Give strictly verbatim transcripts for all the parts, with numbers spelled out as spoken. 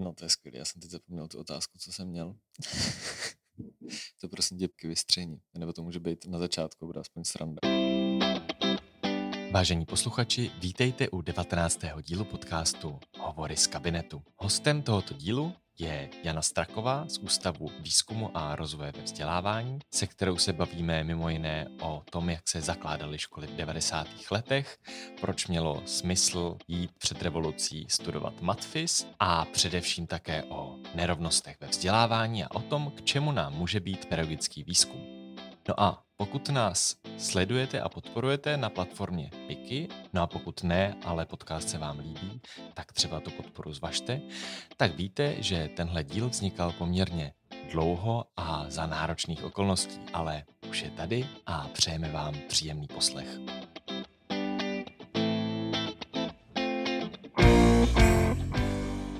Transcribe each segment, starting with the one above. No to je skvělé, já jsem teď zapomněl tu otázku, co jsem měl. To prosím děpky vystřihni, nebo to může být na začátku, bude aspoň sranda. Vážení posluchači, vítejte u devatenáctého dílu podcastu Hovory z kabinetu. Hostem tohoto dílu je Jana Straková z Ústavu výzkumu a rozvoje ve vzdělávání, se kterou se bavíme mimo jiné o tom, jak se zakládaly školy v devadesátých letech, proč mělo smysl jít před revolucí studovat matfyz a především také o nerovnostech ve vzdělávání a o tom, k čemu nám může být pedagogický výzkum. No a pokud nás sledujete a podporujete na platformě Piki, no a pokud ne, ale podcast se vám líbí, tak třeba tu podporu zvažte, tak víte, že tenhle díl vznikal poměrně dlouho a za náročných okolností, ale už je tady a přejeme vám příjemný poslech.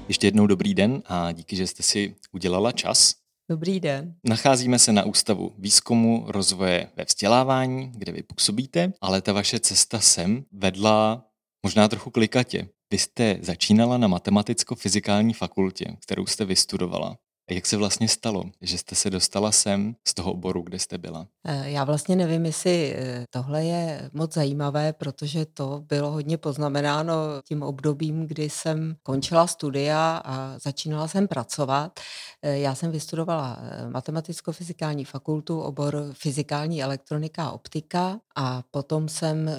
Ještě jednou dobrý den a díky, že jste si udělala čas. Dobrý den. Nacházíme se na Ústavu výzkumu rozvoje ve vzdělávání, kde vy působíte, ale ta vaše cesta sem vedla možná trochu klikatě. Vy jste začínala na matematicko-fyzikální fakultě, kterou jste vystudovala. Jak se vlastně stalo, že jste se dostala sem z toho oboru, kde jste byla? Já vlastně nevím, jestli tohle je moc zajímavé, protože to bylo hodně poznamenáno tím obdobím, kdy jsem končila studia a začínala jsem pracovat. Já jsem vystudovala matematicko-fyzikální fakultu, obor fyzikální elektronika a optika a potom jsem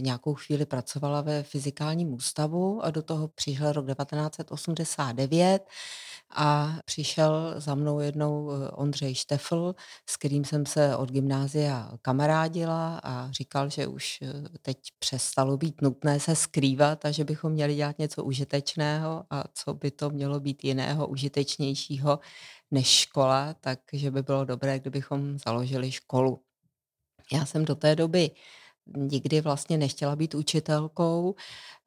nějakou chvíli pracovala ve fyzikálním ústavu a do toho přišel rok devatenáct set osmdesát devět a přišel za mnou jednou Ondřej Štefl, s kterým jsem se od gymnázia kamarádila a říkal, že už teď přestalo být nutné se skrývat a že bychom měli dělat něco užitečného a co by to mělo být jiného, užitečnějšího než škola, takže by bylo dobré, kdybychom založili školu. Já jsem do té doby nikdy vlastně nechtěla být učitelkou,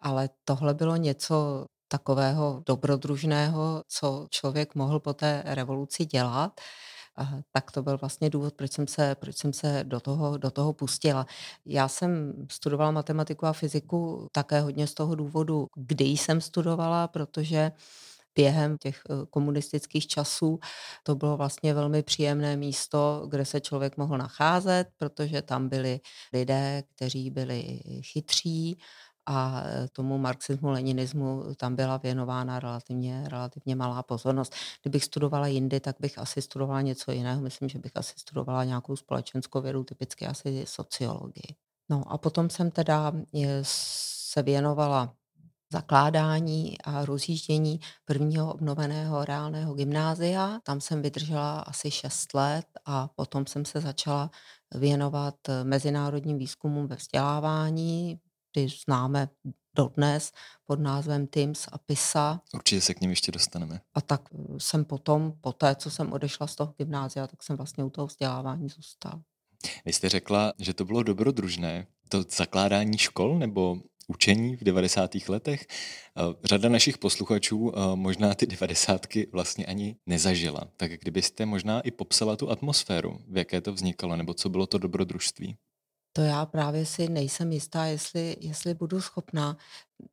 ale tohle bylo něco takového dobrodružného, co člověk mohl po té revoluci dělat. A tak to byl vlastně důvod, proč jsem se, proč jsem se do toho, do toho pustila. Já jsem studovala matematiku a fyziku také hodně z toho důvodu, kdy jsem studovala, protože během těch komunistických časů to bylo vlastně velmi příjemné místo, kde se člověk mohl nacházet, protože tam byli lidé, kteří byli chytří, a tomu marxismu, leninismu tam byla věnována relativně, relativně malá pozornost. Kdybych studovala jindy, tak bych asi studovala něco jiného. Myslím, že bych asi studovala nějakou společenskou vědu, typicky asi sociologii. No a potom jsem teda se věnovala zakládání a rozjíždění prvního obnoveného reálného gymnázia. Tam jsem vydržela asi šest let a potom jsem se začala věnovat mezinárodním výzkumům ve vzdělávání, ty známe dodnes pod názvem TIMSS a PISA. Určitě se k nim ještě dostaneme. A tak jsem potom, po té, co jsem odešla z toho gymnázia, tak jsem vlastně u toho vzdělávání zůstala. Vy jste řekla, že to bylo dobrodružné, to zakládání škol nebo učení v devadesátých letech. Řada našich posluchačů možná ty devadesátky vlastně ani nezažila. Tak kdybyste možná i popsala tu atmosféru, v jaké to vznikalo, nebo co bylo to dobrodružství? To já právě si nejsem jistá, jestli, jestli budu schopná.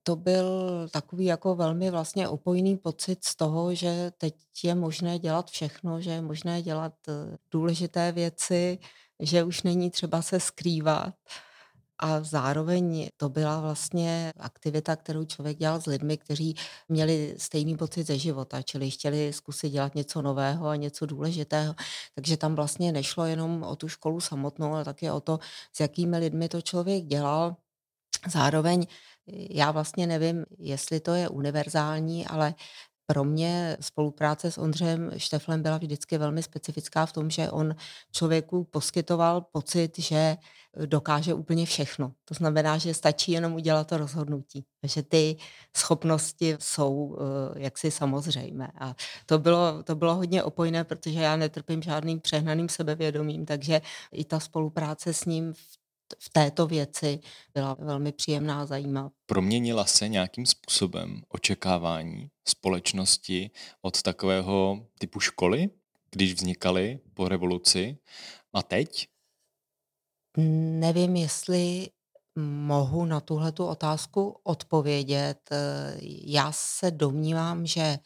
To byl takový jako velmi vlastně opojný pocit z toho, že teď je možné dělat všechno, že je možné dělat důležité věci, že už není třeba se skrývat. A zároveň to byla vlastně aktivita, kterou člověk dělal s lidmi, kteří měli stejný pocit ze života, čili chtěli zkusit dělat něco nového a něco důležitého. Takže tam vlastně nešlo jenom o tu školu samotnou, ale také o to, s jakými lidmi to člověk dělal. Zároveň já vlastně nevím, jestli to je univerzální, ale pro mě spolupráce s Ondřejem Šteflem byla vždycky velmi specifická v tom, že on člověku poskytoval pocit, že dokáže úplně všechno. To znamená, že stačí jenom udělat to rozhodnutí. Že ty schopnosti jsou jaksi samozřejmé. A to bylo, to bylo hodně opojné, protože já netrpím žádným přehnaným sebevědomím, takže i ta spolupráce s ním v v této věci byla velmi příjemná a zajímavá. Proměnila se nějakým způsobem očekávání společnosti od takového typu školy, když vznikaly po revoluci a teď? Nevím, jestli mohu na tuhletu otázku odpovědět. Já se domnívám, že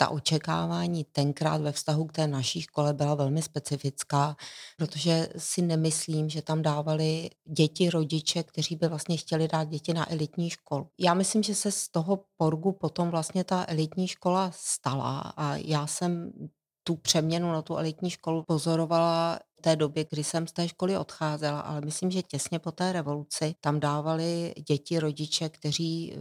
ta očekávání tenkrát ve vztahu k té naší škole byla velmi specifická, protože si nemyslím, že tam dávali děti rodiče, kteří by vlastně chtěli dát děti na elitní školu. Já myslím, že se z toho porgu potom vlastně ta elitní škola stala a já jsem tu přeměnu na tu elitní školu pozorovala v té době, kdy jsem z té školy odcházela, ale myslím, že těsně po té revoluci tam dávali děti rodiče, kteří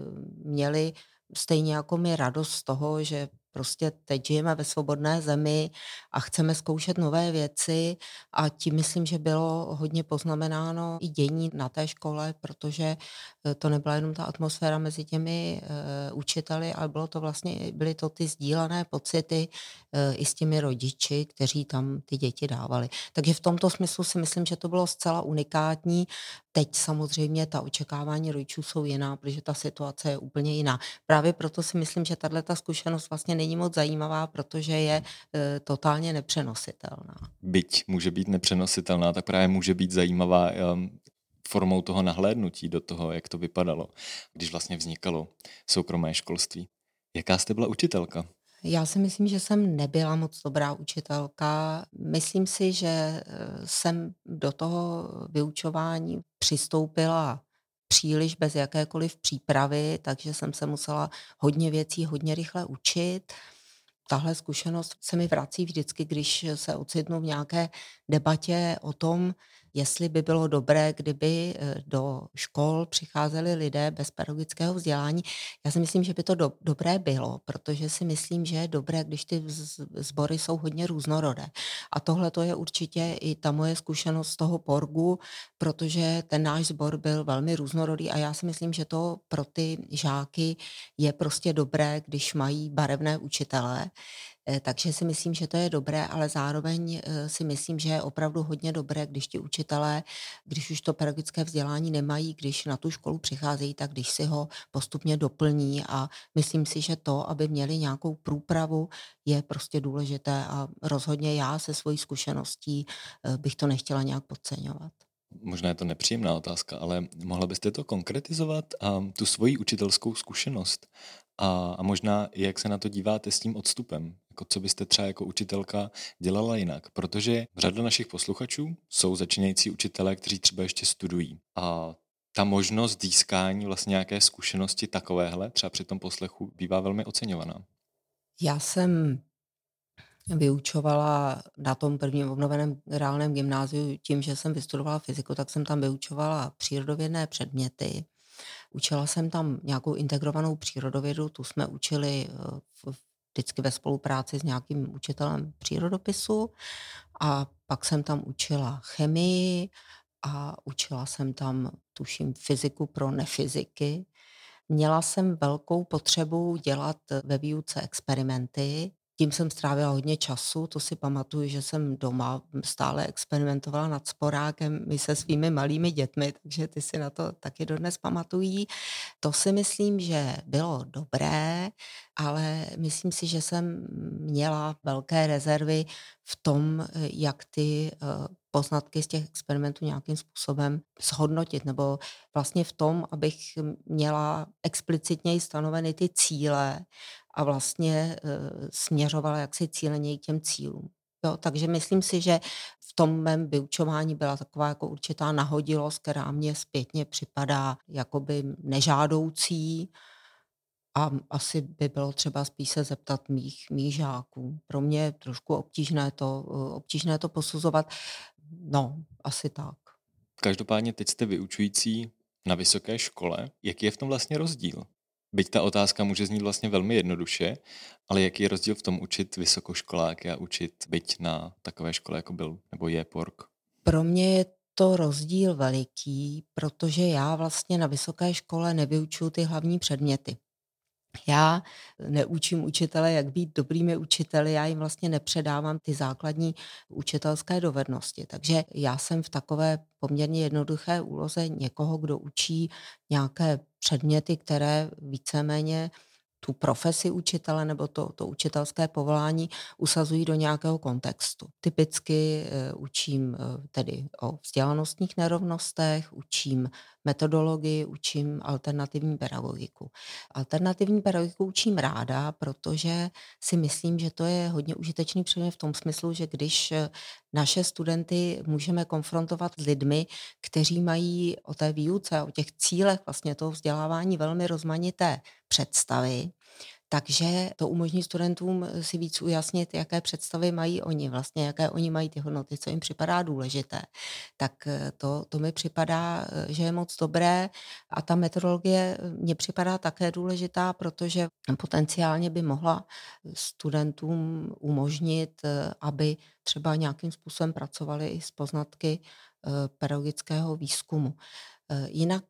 měli stejně jako my radost z toho, že prostě teď žijeme ve svobodné zemi a chceme zkoušet nové věci a tím myslím, že bylo hodně poznamenáno i dění na té škole, protože to nebyla jenom ta atmosféra mezi těmi e, učiteli, ale bylo to vlastně, byly to ty sdílené pocity e, i s těmi rodiči, kteří tam ty děti dávali. Takže v tomto smyslu si myslím, že to bylo zcela unikátní. Teď samozřejmě ta očekávání rodičů jsou jiná, protože ta situace je úplně jiná. Právě proto si myslím, že tato zkušenost vlastně není moc zajímavá, protože je e, totálně nepřenositelná. Byť může být nepřenositelná, tak právě může být zajímavá e, formou toho nahlédnutí do toho, jak to vypadalo, když vlastně vznikalo soukromé školství. Jaká jste byla učitelka? Já si myslím, že jsem nebyla moc dobrá učitelka. Myslím si, že jsem do toho vyučování přistoupila příliš bez jakékoliv přípravy, takže jsem se musela hodně věcí hodně rychle učit. Tahle zkušenost se mi vrací vždycky, když se ocitnu v nějaké debatě o tom, jestli by bylo dobré, kdyby do škol přicházeli lidé bez pedagogického vzdělání. Já si myslím, že by to do, dobré bylo, protože si myslím, že je dobré, když ty sbory jsou hodně různorodé. A tohle to je určitě i ta moje zkušenost z toho porgu, protože ten náš sbor byl velmi různorodý a já si myslím, že to pro ty žáky je prostě dobré, když mají barevné učitele. Takže si myslím, že to je dobré, ale zároveň si myslím, že je opravdu hodně dobré, když ti učitelé, když už to pedagogické vzdělání nemají, když na tu školu přicházejí, tak když si ho postupně doplní a myslím si, že to, aby měli nějakou průpravu, je prostě důležité a rozhodně já se svojí zkušeností bych to nechtěla nějak podceňovat. Možná je to nepříjemná otázka, ale mohla byste to konkretizovat a tu svoji učitelskou zkušenost a, a možná jak se na to díváte s tím odstupem? Co byste třeba jako učitelka dělala jinak, protože řada našich posluchačů jsou začínající učitelé, kteří třeba ještě studují a ta možnost získání vlastně nějaké zkušenosti takovéhle třeba při tom poslechu bývá velmi oceňovaná. Já jsem vyučovala na tom prvním obnoveném reálném gymnáziu tím, že jsem vystudovala fyziku, tak jsem tam vyučovala přírodovědné předměty. Učila jsem tam nějakou integrovanou přírodovědu, tu jsme učili v vždycky ve spolupráci s nějakým učitelem přírodopisu a pak jsem tam učila chemii a učila jsem tam, tuším, fyziku pro nefyziky. Měla jsem velkou potřebu dělat ve výuce experimenty, tím jsem strávila hodně času, to si pamatuju, že jsem doma stále experimentovala nad sporákem my se svými malými dětmi, takže ty si na to taky dodnes pamatují. To si myslím, že bylo dobré, ale myslím si, že jsem měla velké rezervy v tom, jak ty poznatky z těch experimentů nějakým způsobem zhodnotit, nebo vlastně v tom, abych měla explicitněji stanoveny ty cíle a vlastně e, směřovala jaksi cíleněji k těm cílům. Jo, takže myslím si, že v tom mém vyučování byla taková jako určitá nahodilost, která mě zpětně připadá jakoby nežádoucí a asi by bylo třeba spíš se zeptat mých, mých žáků. Pro mě je trošku obtížné to, obtížné to posuzovat. No, asi tak. Každopádně teď jste vyučující na vysoké škole. Jaký je v tom vlastně rozdíl? Byť ta otázka může znít vlastně velmi jednoduše, ale jaký je rozdíl v tom učit vysokoškoláky a učit byť na takové škole, jako byl nebo je porg? Pro mě je to rozdíl veliký, protože já vlastně na vysoké škole nevyučuju ty hlavní předměty. Já neučím učitele, jak být dobrými učiteli, já jim vlastně nepředávám ty základní učitelské dovednosti. Takže já jsem v takové poměrně jednoduché úloze někoho, kdo učí nějaké předměty, které víceméně tu profesi učitele nebo to, to učitelské povolání usazují do nějakého kontextu. Typicky e, učím e, tedy o vzdělanostních nerovnostech, učím metodologii, učím alternativní pedagogiku. Alternativní pedagogiku učím ráda, protože si myslím, že to je hodně užitečný předmět v tom smyslu, že když naše studenty můžeme konfrontovat s lidmi, kteří mají o té výuce, o těch cílech vlastně toho vzdělávání velmi rozmanité představy, takže to umožní studentům si víc ujasnit, jaké představy mají oni, vlastně jaké oni mají ty hodnoty, co jim připadá důležité. Tak to, to mi připadá, že je moc dobré a ta metodologie mně připadá také důležitá, protože potenciálně by mohla studentům umožnit, aby třeba nějakým způsobem pracovali i s poznatky pedagogického výzkumu. Jinak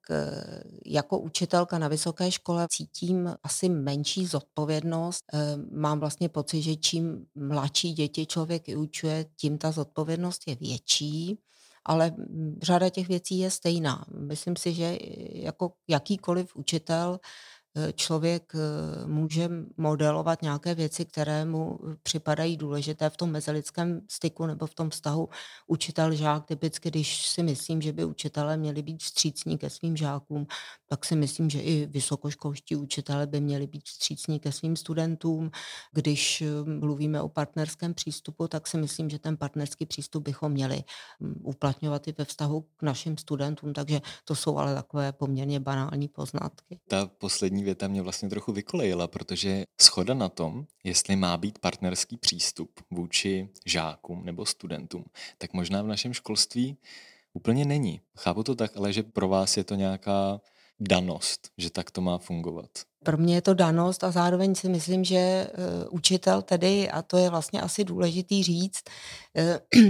jako učitelka na vysoké škole cítím asi menší zodpovědnost. Mám vlastně pocit, že čím mladší děti člověk vyučuje, tím ta zodpovědnost je větší, ale řada těch věcí je stejná. Myslím si, že jako jakýkoliv učitel člověk může modelovat nějaké věci, které mu připadají důležité v tom mezilidském styku nebo v tom vztahu učitel-žák. Typicky, když si myslím, že by učitelé měli být vstřícní ke svým žákům, tak si myslím, že i vysokoškolští učitelé by měli být vstřícní ke svým studentům. Když mluvíme o partnerském přístupu, tak si myslím, že ten partnerský přístup bychom měli uplatňovat i ve vztahu k našim studentům, takže to jsou ale takové poměrně banální poznatky. Ta poslední věta mě vlastně trochu vykolejila, protože shoda na tom, jestli má být partnerský přístup vůči žákům nebo studentům, tak možná v našem školství úplně není. Chápu to tak, ale že pro vás je to nějaká danost, že tak to má fungovat. Pro mě je to danost a zároveň si myslím, že učitel tedy, a to je vlastně asi důležitý říct,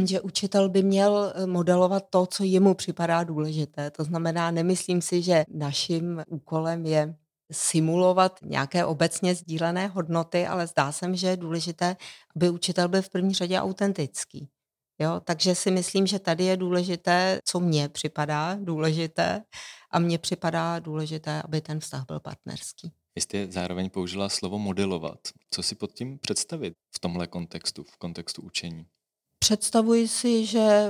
že učitel by měl modelovat to, co jemu připadá důležité. To znamená, nemyslím si, že naším úkolem je simulovat nějaké obecně sdílené hodnoty, ale zdá se mi, že je důležité, aby učitel byl v první řadě autentický. Jo? Takže si myslím, že tady je důležité, co mně připadá důležité, a mně připadá důležité, aby ten vztah byl partnerský. Vy jste zároveň použila slovo modelovat. Co si pod tím představit v tomhle kontextu, v kontextu učení? Představuji si, že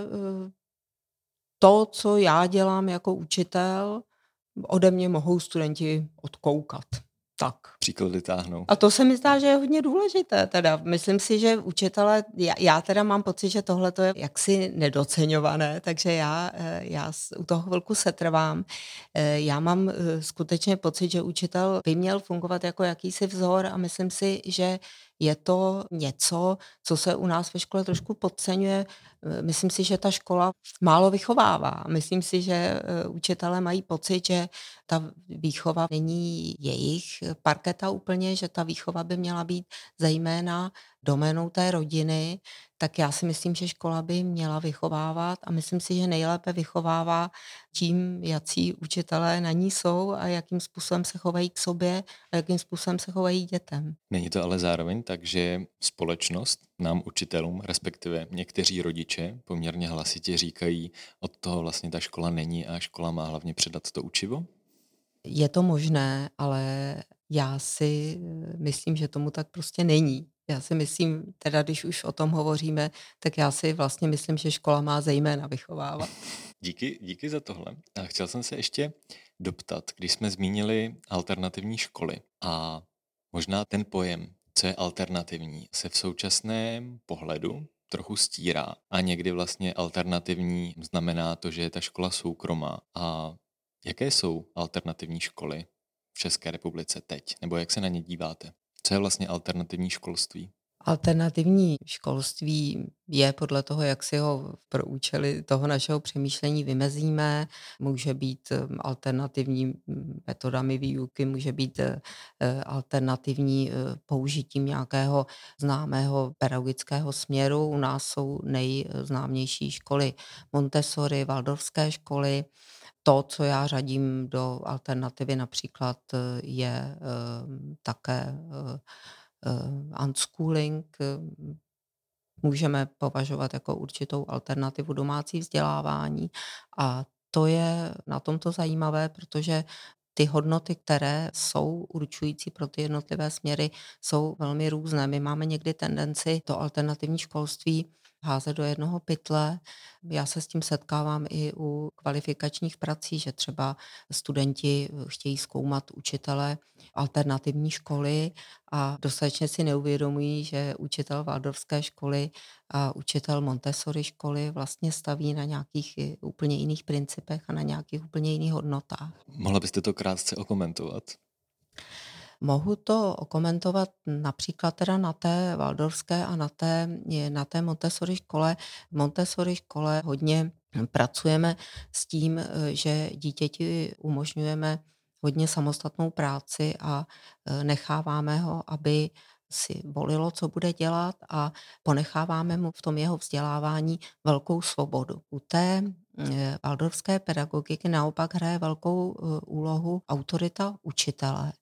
to, co já dělám jako učitel, ode mě mohou studenti odkoukat. Tak. Příklady táhnou. A to se mi zdá, že je hodně důležité. Teda. Myslím si, že učitele, já, já teda mám pocit, že tohle je jaksi nedoceňované, takže já, já u toho chvilku setrvám. Já mám skutečně pocit, že učitel by měl fungovat jako jakýsi vzor a myslím si, že je to něco, co se u nás ve škole trošku podceňuje. Myslím si, že ta škola málo vychovává. Myslím si, že učitelé mají pocit, že ta výchova není jejich parketa úplně, že ta výchova by měla být zejména doménou té rodiny. Tak já si myslím, že škola by měla vychovávat a myslím si, že nejlépe vychovává tím, jací učitelé na ní jsou a jakým způsobem se chovají k sobě a jakým způsobem se chovají dětem. Není to ale zároveň tak, že společnost nám učitelům, respektive někteří rodiče poměrně hlasitě říkají, od toho vlastně ta škola není a škola má hlavně předat to učivo? Je to možné, ale já si myslím, že tomu tak prostě není. Já si myslím, teda když už o tom hovoříme, tak já si vlastně myslím, že škola má zejména vychovávat. Díky, díky za tohle. A chtěl jsem se ještě doptat, když jsme zmínili alternativní školy a možná ten pojem, co je alternativní, se v současném pohledu trochu stírá a někdy vlastně alternativní znamená to, že je ta škola soukromá. A jaké jsou alternativní školy v České republice teď? Nebo jak se na ně díváte? Co je vlastně alternativní školství? Alternativní školství je podle toho, jak si ho pro účely toho našeho přemýšlení vymezíme. Může být alternativní metodami výuky, může být alternativní použitím nějakého známého pedagogického směru. U nás jsou nejznámější školy Montessori, Waldorfské školy. To, co já řadím do alternativy například, je také unschooling. Můžeme považovat jako určitou alternativu domácí vzdělávání a to je na tomto zajímavé, protože ty hodnoty, které jsou určující pro ty jednotlivé směry, jsou velmi různé. My máme někdy tendenci to alternativní školství házet do jednoho pytle. Já se s tím setkávám i u kvalifikačních prací, že třeba studenti chtějí zkoumat učitele alternativní školy a dostatečně si neuvědomují, že učitel waldorfské školy a učitel Montessori školy vlastně staví na nějakých úplně jiných principech a na nějakých úplně jiných hodnotách. Mohla byste to krátce okomentovat? Mohu to okomentovat například teda na té waldorfské a na té, na té Montessori škole. V Montessori škole hodně pracujeme s tím, že dítěti umožňujeme hodně samostatnou práci a necháváme ho, aby si volilo, co bude dělat, a ponecháváme mu v tom jeho vzdělávání velkou svobodu. U té waldorfské pedagogiky naopak hraje velkou úlohu autorita učitele.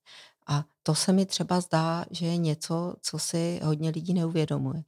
A to se mi třeba zdá, že je něco, co si hodně lidí neuvědomuje.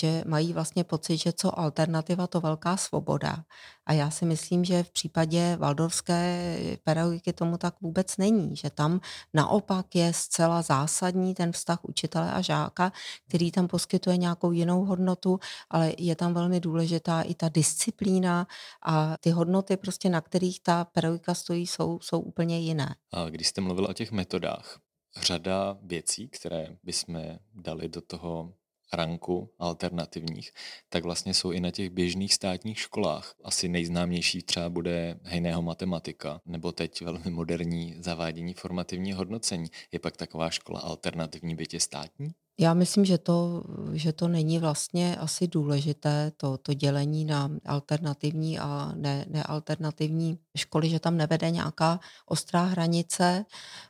Že mají vlastně pocit, že co alternativa, to velká svoboda. A já si myslím, že v případě waldorfské pedagogiky tomu tak vůbec není. Že tam naopak je zcela zásadní ten vztah učitele a žáka, který tam poskytuje nějakou jinou hodnotu, ale je tam velmi důležitá i ta disciplína a ty hodnoty, prostě na kterých ta pedagogika stojí, jsou, jsou úplně jiné. A když jste mluvila o těch metodách, řada věcí, které bychom dali do toho ranku alternativních, tak vlastně jsou i na těch běžných státních školách. Asi nejznámější třeba bude Hejného matematika, nebo teď velmi moderní zavádění formativního hodnocení. Je pak taková škola alternativní, byť je státní? Já myslím, že to, že to není vlastně asi důležité, to, to dělení na alternativní a ne, nealternativní školy, že tam nevede nějaká ostrá hranice.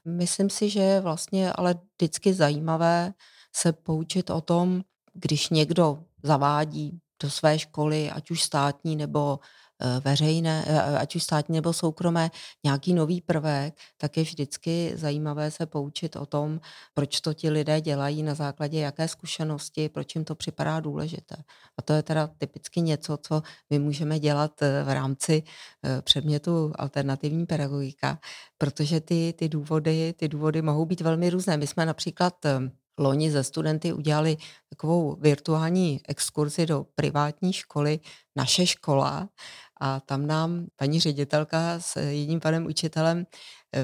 Myslím si, že je vlastně ale vždycky zajímavé se poučit o tom, když někdo zavádí do své školy, ať už státní nebo veřejné, ať už státní nebo soukromé, nějaký nový prvek, tak je vždycky zajímavé se poučit o tom, proč to ti lidé dělají, na základě jaké zkušenosti, proč jim to připadá důležité. A to je teda typicky něco, co my můžeme dělat v rámci předmětu alternativní pedagogika, protože ty, ty, důvody, ty důvody mohou být velmi různé. My jsme například loni ze studenty udělali takovou virtuální exkurzi do privátní školy Naše škola a tam nám paní ředitelka s jedním panem učitelem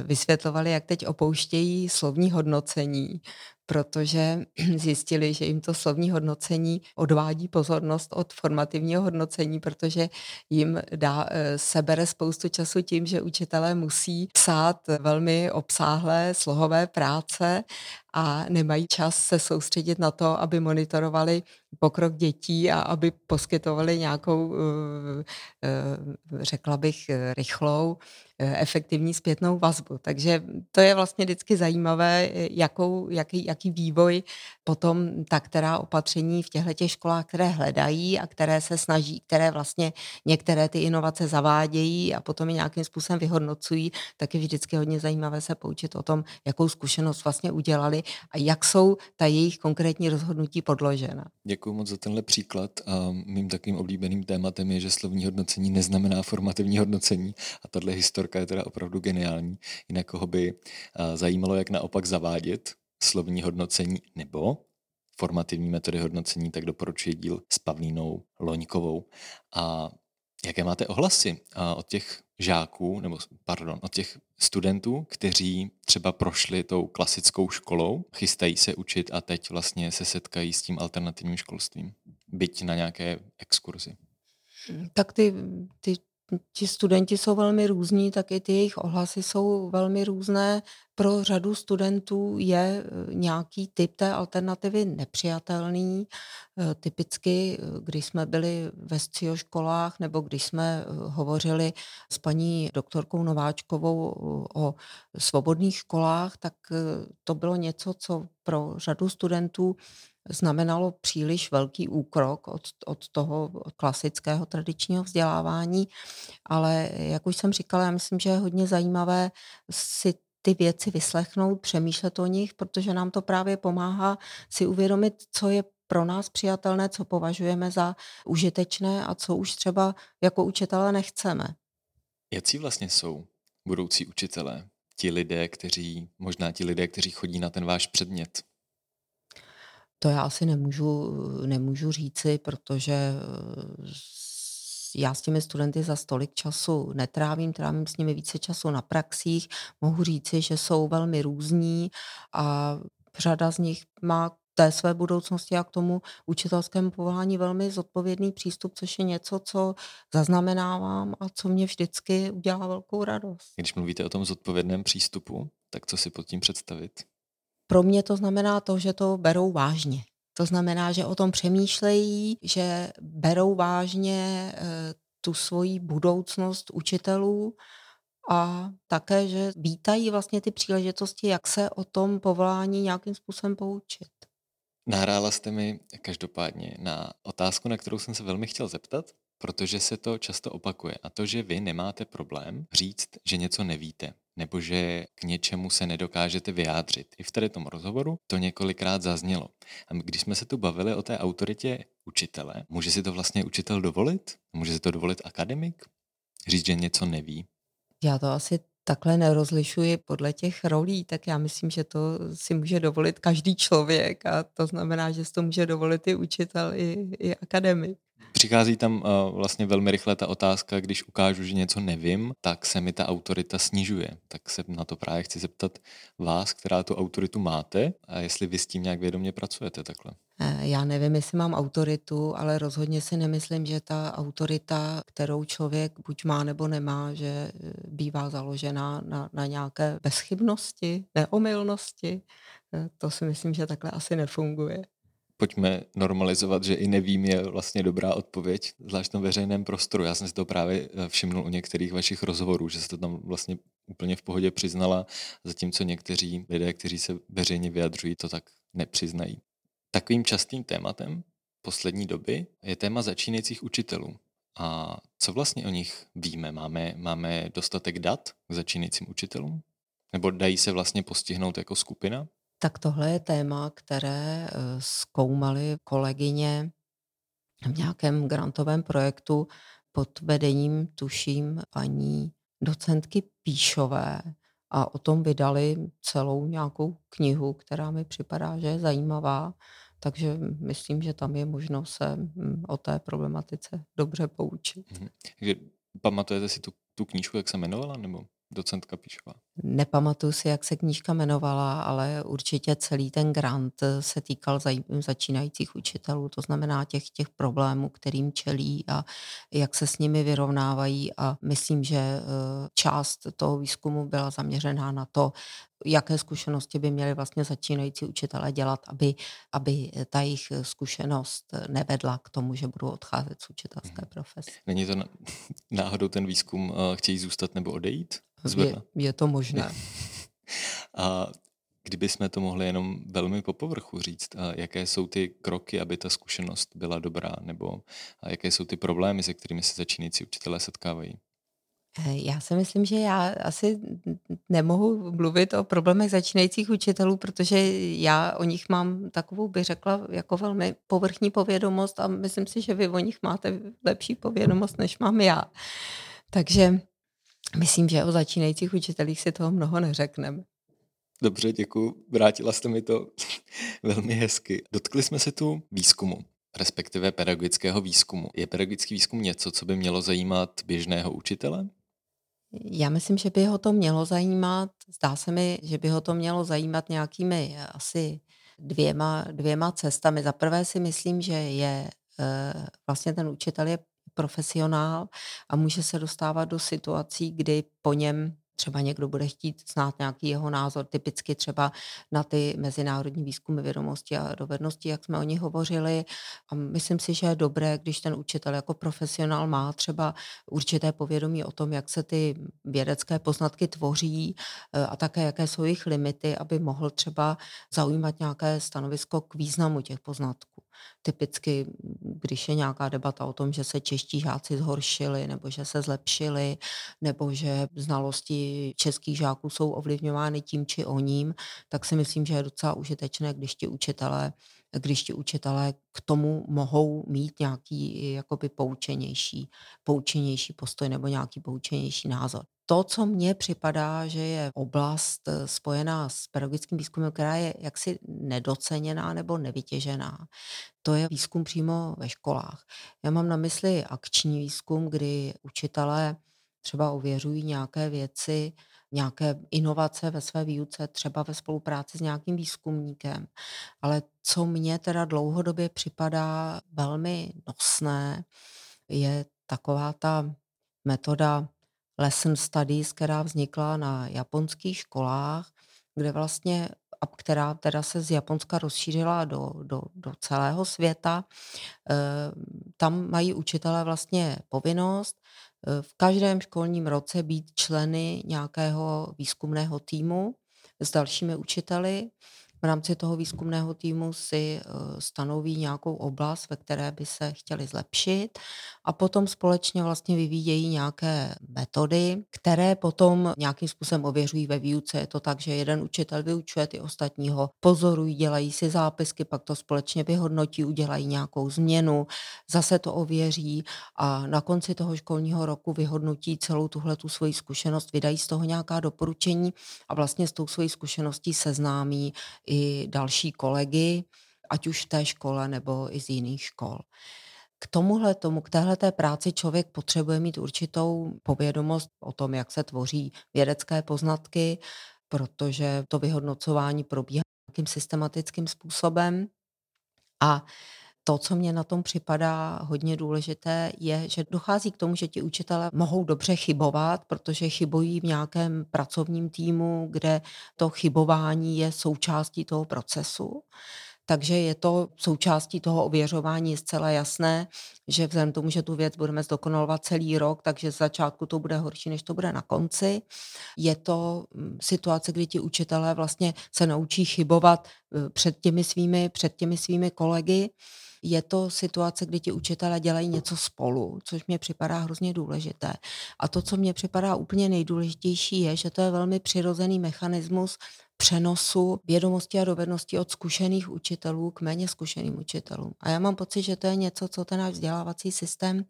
vysvětlovali, jak teď opouštějí slovní hodnocení, protože zjistili, že jim to slovní hodnocení odvádí pozornost od formativního hodnocení, protože jim dá, sebere spoustu času tím, že učitelé musí psát velmi obsáhlé slohové práce a nemají čas se soustředit na to, aby monitorovali pokrok dětí a aby poskytovali nějakou, řekla bych, rychlou, efektivní zpětnou vazbu. Takže to je vlastně vždycky zajímavé, jakou, jaký, jaký vývoj potom ta, která opatření v těchto školách, které hledají a které se snaží, které vlastně některé ty inovace zavádějí a potom je nějakým způsobem vyhodnocují, tak je vždycky hodně zajímavé se poučit o tom, jakou zkušenost vlastně udělali a jak jsou ta jejich konkrétní rozhodnutí podložena. Děkuji moc za tenhle příklad. A mým takovým oblíbeným tématem je, že slovní hodnocení neznamená formativní hodnocení a tahle historka je teda opravdu geniální. Jinak koho by zajímalo, jak naopak zavádět slovní hodnocení nebo formativní metody hodnocení, tak doporučuji díl s Pavlínou Loňkovou. A jaké máte ohlasy od těch žáků, nebo pardon, od těch studentů, kteří třeba prošli tou klasickou školou, chystají se učit a teď vlastně se setkají s tím alternativním školstvím, byť na nějaké exkurzi? Tak ty... ty... Ti studenti jsou velmi různí, tak i ty jejich ohlasy jsou velmi různé. Pro řadu studentů je nějaký typ té alternativy nepřijatelný. Typicky, když jsme byli ve S C I O školách nebo když jsme hovořili s paní doktorkou Nováčkovou o svobodných školách, tak to bylo něco, co pro řadu studentů znamenalo příliš velký úkrok od, od toho klasického tradičního vzdělávání, ale jak už jsem říkala, já myslím, že je hodně zajímavé si ty věci vyslechnout, přemýšlet o nich, protože nám to právě pomáhá si uvědomit, co je pro nás přijatelné, co považujeme za užitečné a co už třeba jako učitelé nechceme. Jací vlastně jsou budoucí učitelé? ti lidé, kteří, možná ti lidé, kteří chodí na ten váš předmět? To já asi nemůžu, nemůžu říci, protože já s těmi studenty za tolik času netrávím, trávím s nimi více času na praxích. Mohu říci, že jsou velmi různí a řada z nich má té své budoucnosti a k tomu učitelskému povolání velmi zodpovědný přístup, což je něco, co zaznamenávám a co mě vždycky udělá velkou radost. Když mluvíte o tom zodpovědném přístupu, tak co si pod tím představit? Pro mě to znamená to, že to berou vážně. To znamená, že o tom přemýšlejí, že berou vážně tu svoji budoucnost učitelů a také, že vítají vlastně ty příležitosti, jak se o tom povolání nějakým způsobem poučit. Nahrála jste mi každopádně na otázku, na kterou jsem se velmi chtěl zeptat, protože se to často opakuje. A to, že vy nemáte problém říct, že něco nevíte, nebo že k něčemu se nedokážete vyjádřit. I v tady tom rozhovoru to několikrát zaznělo. A když jsme se tu bavili o té autoritě učitele, může si to vlastně učitel dovolit? Může si to dovolit akademik? Říct, že něco neví? Já to asi takhle nerozlišuji podle těch rolí, tak já myslím, že to si může dovolit každý člověk a to znamená, že si to může dovolit i učitel, i, i akademik. Přichází tam uh, vlastně velmi rychle ta otázka, když ukážu, že něco nevím, tak se mi ta autorita snižuje. Tak se na to právě chci zeptat vás, která tu autoritu máte a jestli vy s tím nějak vědomě pracujete takhle. Já nevím, jestli mám autoritu, ale rozhodně si nemyslím, že ta autorita, kterou člověk buď má nebo nemá, že bývá založena na, na nějaké bezchybnosti, neomylnosti. To si myslím, že takhle asi nefunguje. Pojďme normalizovat, že i nevím je vlastně dobrá odpověď, zvlášť v tom veřejném prostoru. Já jsem si to právě všimnul u některých vašich rozhovorů, že jste tam vlastně úplně v pohodě přiznala, zatímco někteří lidé, kteří se veřejně vyjadřují, to tak nepřiznají. Takovým častým tématem poslední doby je téma začínajících učitelů. A co vlastně o nich víme? Máme, máme dostatek dat k začínajícím učitelům? Nebo dají se vlastně postihnout jako skupina? Tak tohle je téma, které zkoumaly kolegyně v nějakém grantovém projektu pod vedením, tuším, paní docentky Píšové. A o tom vydali celou nějakou knihu, která mi připadá, že je zajímavá. Takže myslím, že tam je možno se o té problematice dobře poučit. Mhm. Pamatujete si tu, tu knížku, jak se jmenovala, nebo docentka Píšová? Nepamatuju si, jak se knížka jmenovala, ale určitě celý ten grant se týkal začínajících učitelů, to znamená těch, těch problémů, kterým čelí a jak se s nimi vyrovnávají a myslím, že část toho výzkumu byla zaměřená na to, jaké zkušenosti by měli vlastně začínající učitelé dělat, aby, aby ta jejich zkušenost nevedla k tomu, že budou odcházet z učitelské profese. Není to náhodou ten výzkum chtějí zůstat nebo odejít? Je, je to možné. A kdyby jsme to mohli jenom velmi po povrchu říct, jaké jsou ty kroky, aby ta zkušenost byla dobrá, nebo jaké jsou ty problémy, se kterými se začínající učitelé setkávají? Já si myslím, že já asi nemohu mluvit o problémech začínajících učitelů, protože já o nich mám takovou, bych řekla, jako velmi povrchní povědomost a myslím si, že vy o nich máte lepší povědomost, než mám já. Takže myslím, že o začínajících učitelích si toho mnoho neřekneme. Dobře, děkuji. Vrátila jste mi to velmi hezky. Dotkli jsme se tu výzkumu, respektive pedagogického výzkumu. Je pedagogický výzkum něco, co by mělo zajímat běžného učitele? Já myslím, že by ho to mělo zajímat. Zdá se mi, že by ho to mělo zajímat nějakými asi dvěma, dvěma cestami. Za prvé si myslím, že je vlastně ten učitel je profesionál a může se dostávat do situací, kdy po něm třeba někdo bude chtít znát nějaký jeho názor, typicky třeba na ty mezinárodní výzkumy vědomosti a dovednosti, jak jsme o nich hovořili. A myslím si, že je dobré, když ten učitel jako profesionál má třeba určité povědomí o tom, jak se ty vědecké poznatky tvoří a také jaké jsou jejich limity, aby mohl třeba zaujímat nějaké stanovisko k významu těch poznatků. Typicky, když je nějaká debata o tom, že se čeští žáci zhoršili nebo že se zlepšili nebo že znalosti českých žáků jsou ovlivňovány tím či oním, tak si myslím, že je docela užitečné, když ti učitelé když ti učitelé k tomu mohou mít nějaký jakoby poučenější, poučenější postoj nebo nějaký poučenější názor. To, co mně připadá, že je oblast spojená s pedagogickým výzkumem, která je jaksi nedoceněná nebo nevytěžená, to je výzkum přímo ve školách. Já mám na mysli akční výzkum, kdy učitelé třeba ověřují nějaké věci, nějaké inovace ve své výuce, třeba ve spolupráci s nějakým výzkumníkem. Ale co mně teda dlouhodobě připadá velmi nosné, je taková ta metoda lesson studies, která vznikla na japonských školách, kde vlastně, a která teda se z Japonska rozšířila do, do, do celého světa. E, tam mají učitelé vlastně povinnost v každém školním roce být členy nějakého výzkumného týmu s dalšími učiteli. V rámci toho výzkumného týmu si stanoví nějakou oblast, ve které by se chtěli zlepšit, a potom společně vlastně vyvíjejí nějaké metody, které potom nějakým způsobem ověřují ve výuce. Je to tak, že jeden učitel vyučuje, ty ostatní ho pozorují, dělají si zápisky, pak to společně vyhodnotí, udělají nějakou změnu, zase to ověří a na konci toho školního roku vyhodnotí celou tuhle tu svoji zkušenost, vydají z toho nějaká doporučení a vlastně s tou svojí zkušeností seznámí i další kolegy, ať už v té škole nebo i z jiných škol. K tomuhle tomu, k téhleté práci člověk potřebuje mít určitou povědomost o tom, jak se tvoří vědecké poznatky, protože to vyhodnocování probíhá nějakým systematickým způsobem. A to, co mě na tom připadá hodně důležité, je, že dochází k tomu, že ti učitelé mohou dobře chybovat, protože chybují v nějakém pracovním týmu, kde to chybování je součástí toho procesu. Takže je to součástí toho ověřování zcela jasné, že vzhledem k tomu, že tu věc budeme zdokonalovat celý rok, takže z začátku to bude horší, než to bude na konci. Je to situace, kdy ti učitelé vlastně se naučí chybovat před těmi svými, před těmi svými kolegy. Je to situace, kdy ti učitelé dělají něco spolu, což mě připadá hrozně důležité. A to, co mě připadá úplně nejdůležitější, je, že to je velmi přirozený mechanismus přenosu vědomostí a dovedností od zkušených učitelů k méně zkušeným učitelům. A já mám pocit, že to je něco, co ten náš vzdělávací systém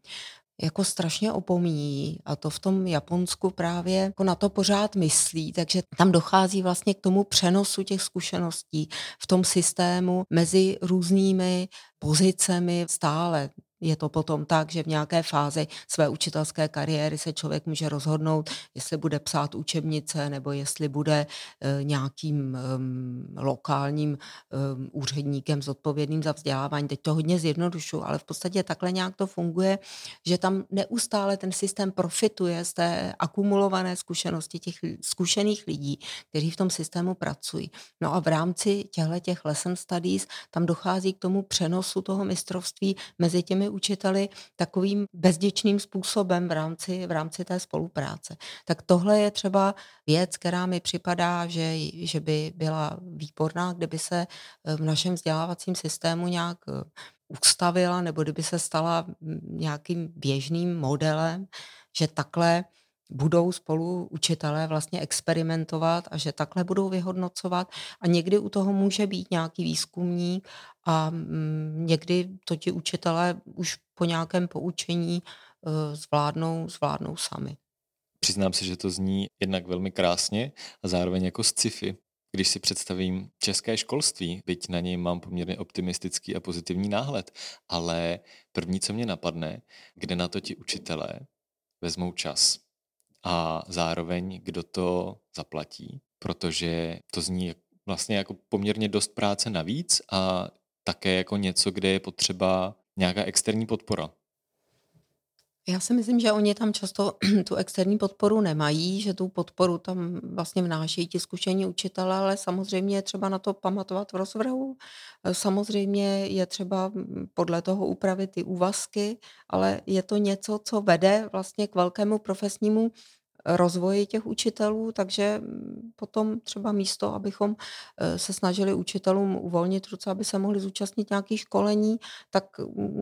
jako strašně opomíjí, a to v tom Japonsku právě jako na to pořád myslí, takže tam dochází vlastně k tomu přenosu těch zkušeností v tom systému mezi různými pozicemi stále. Je to potom tak, že v nějaké fázi své učitelské kariéry se člověk může rozhodnout, jestli bude psát učebnice nebo jestli bude e, nějakým e, lokálním e, úředníkem zodpovědným za vzdělávání. Teď to hodně zjednodušuji, ale v podstatě takhle nějak to funguje, že tam neustále ten systém profituje z té akumulované zkušenosti těch zkušených lidí, kteří v tom systému pracují. No a v rámci těchto lesson studies tam dochází k tomu přenosu toho mistrovství mezi těmi učiteli takovým bezděčným způsobem v rámci, v rámci té spolupráce. Tak tohle je třeba věc, která mi připadá, že, že by byla výborná, kdyby se v našem vzdělávacím systému nějak ustavila, nebo kdyby se stala nějakým běžným modelem, že takhle budou spolu učitelé vlastně experimentovat a že takhle budou vyhodnocovat, a někdy u toho může být nějaký výzkumník a někdy to ti učitelé už po nějakém poučení zvládnou, zvládnou sami. Přiznám se, že to zní jednak velmi krásně a zároveň jako sci-fi. Když si představím české školství, byť na něj mám poměrně optimistický a pozitivní náhled, ale první, co mě napadne, kde na to ti učitelé vezmou čas. A zároveň, kdo to zaplatí, protože to zní vlastně jako poměrně dost práce navíc a také jako něco, kde je potřeba nějaká externí podpora. Já si myslím, že oni tam často tu externí podporu nemají, že tu podporu tam vlastně vnášejí ti zkušení učitelé, ale samozřejmě je třeba na to pamatovat v rozvrhu, samozřejmě je třeba podle toho upravit ty úvazky, ale je to něco, co vede vlastně k velkému profesnímu rozvoji těch učitelů, takže potom třeba místo, abychom se snažili učitelům uvolnit ruce, aby se mohli zúčastnit nějakých školení, tak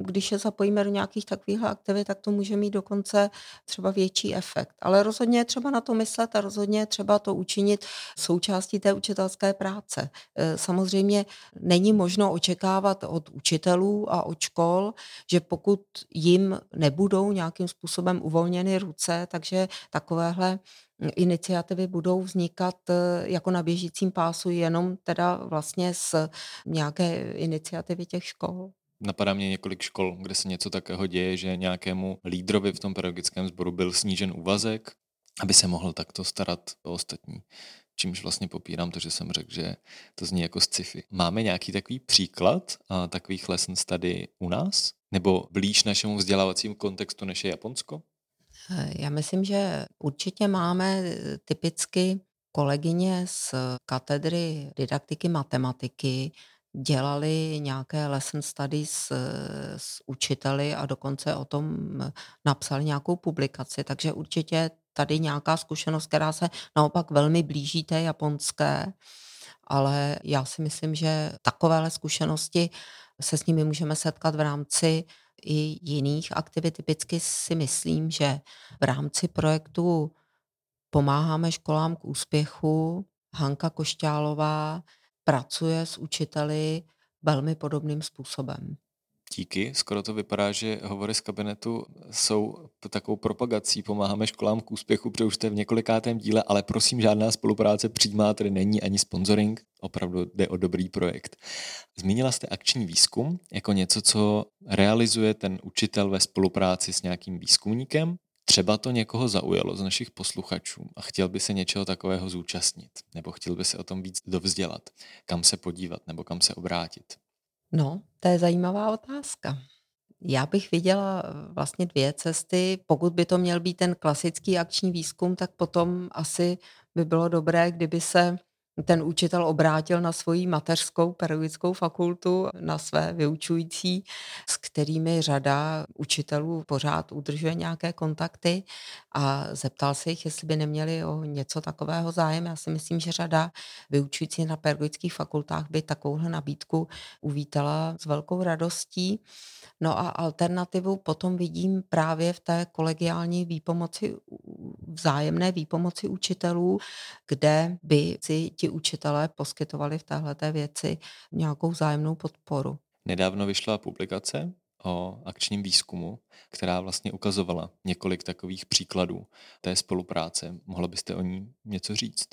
když je zapojíme do nějakých takových aktivit, tak to může mít dokonce třeba větší efekt. Ale rozhodně je třeba na to myslet a rozhodně je třeba to učinit součástí té učitelské práce. Samozřejmě není možno očekávat od učitelů a od škol, že pokud jim nebudou nějakým způsobem uvolněny ruce, takže takovéhle iniciativy budou vznikat jako na běžícím pásu jenom teda vlastně z nějaké iniciativy těch škol. Napadá mě několik škol, kde se něco takového děje, že nějakému lídrovi v tom pedagogickém sboru byl snížen úvazek, aby se mohl takto starat o ostatní. Čímž vlastně popírám to, že jsem řekl, že to zní jako sci-fi. Máme nějaký takový příklad takových lesson study u nás? Nebo blíž našemu vzdělávacímu kontextu, než je Japonsko? Já myslím, že určitě máme typicky kolegyně z katedry didaktiky matematiky, dělali nějaké lesson studies s, s učiteli a dokonce o tom napsali nějakou publikaci, takže určitě tady nějaká zkušenost, která se naopak velmi blíží té japonské, ale já si myslím, že takovéhle zkušenosti se s nimi můžeme setkat v rámci i jiných aktivit. Typicky si myslím, že v rámci projektu Pomáháme školám k úspěchu Hanka Košťálová pracuje s učiteli velmi podobným způsobem. Díky, skoro to vypadá, že hovory z kabinetu jsou takovou propagací Pomáháme školám k úspěchu, protože už jste v několikátém díle, ale prosím, žádná spolupráce přímá tady není ani sponsoring, opravdu jde o dobrý projekt. Zmínila jste akční výzkum jako něco, co realizuje ten učitel ve spolupráci s nějakým výzkumníkem. Třeba to někoho zaujalo z našich posluchačů a chtěl by se něčeho takového zúčastnit, nebo chtěl by se o tom víc dovzdělat, kam se podívat nebo kam se obrátit. No, to je zajímavá otázka. Já bych viděla vlastně dvě cesty. Pokud by to měl být ten klasický akční výzkum, tak potom asi by bylo dobré, kdyby se ten učitel obrátil na svoji mateřskou pedagogickou fakultu, na své vyučující, s kterými řada učitelů pořád udržuje nějaké kontakty a zeptal se jich, jestli by neměli o něco takového zájem. Já si myslím, že řada vyučujících na pedagogických fakultách by takovouhle nabídku uvítala s velkou radostí. No a alternativu potom vidím právě v té kolegiální výpomoci, vzájemné výpomoci učitelů, kde by si ti učitelé poskytovali v téhleté věci nějakou vzájemnou podporu. Nedávno vyšla publikace o akčním výzkumu, která vlastně ukazovala několik takových příkladů té spolupráce. Mohla byste o ní něco říct?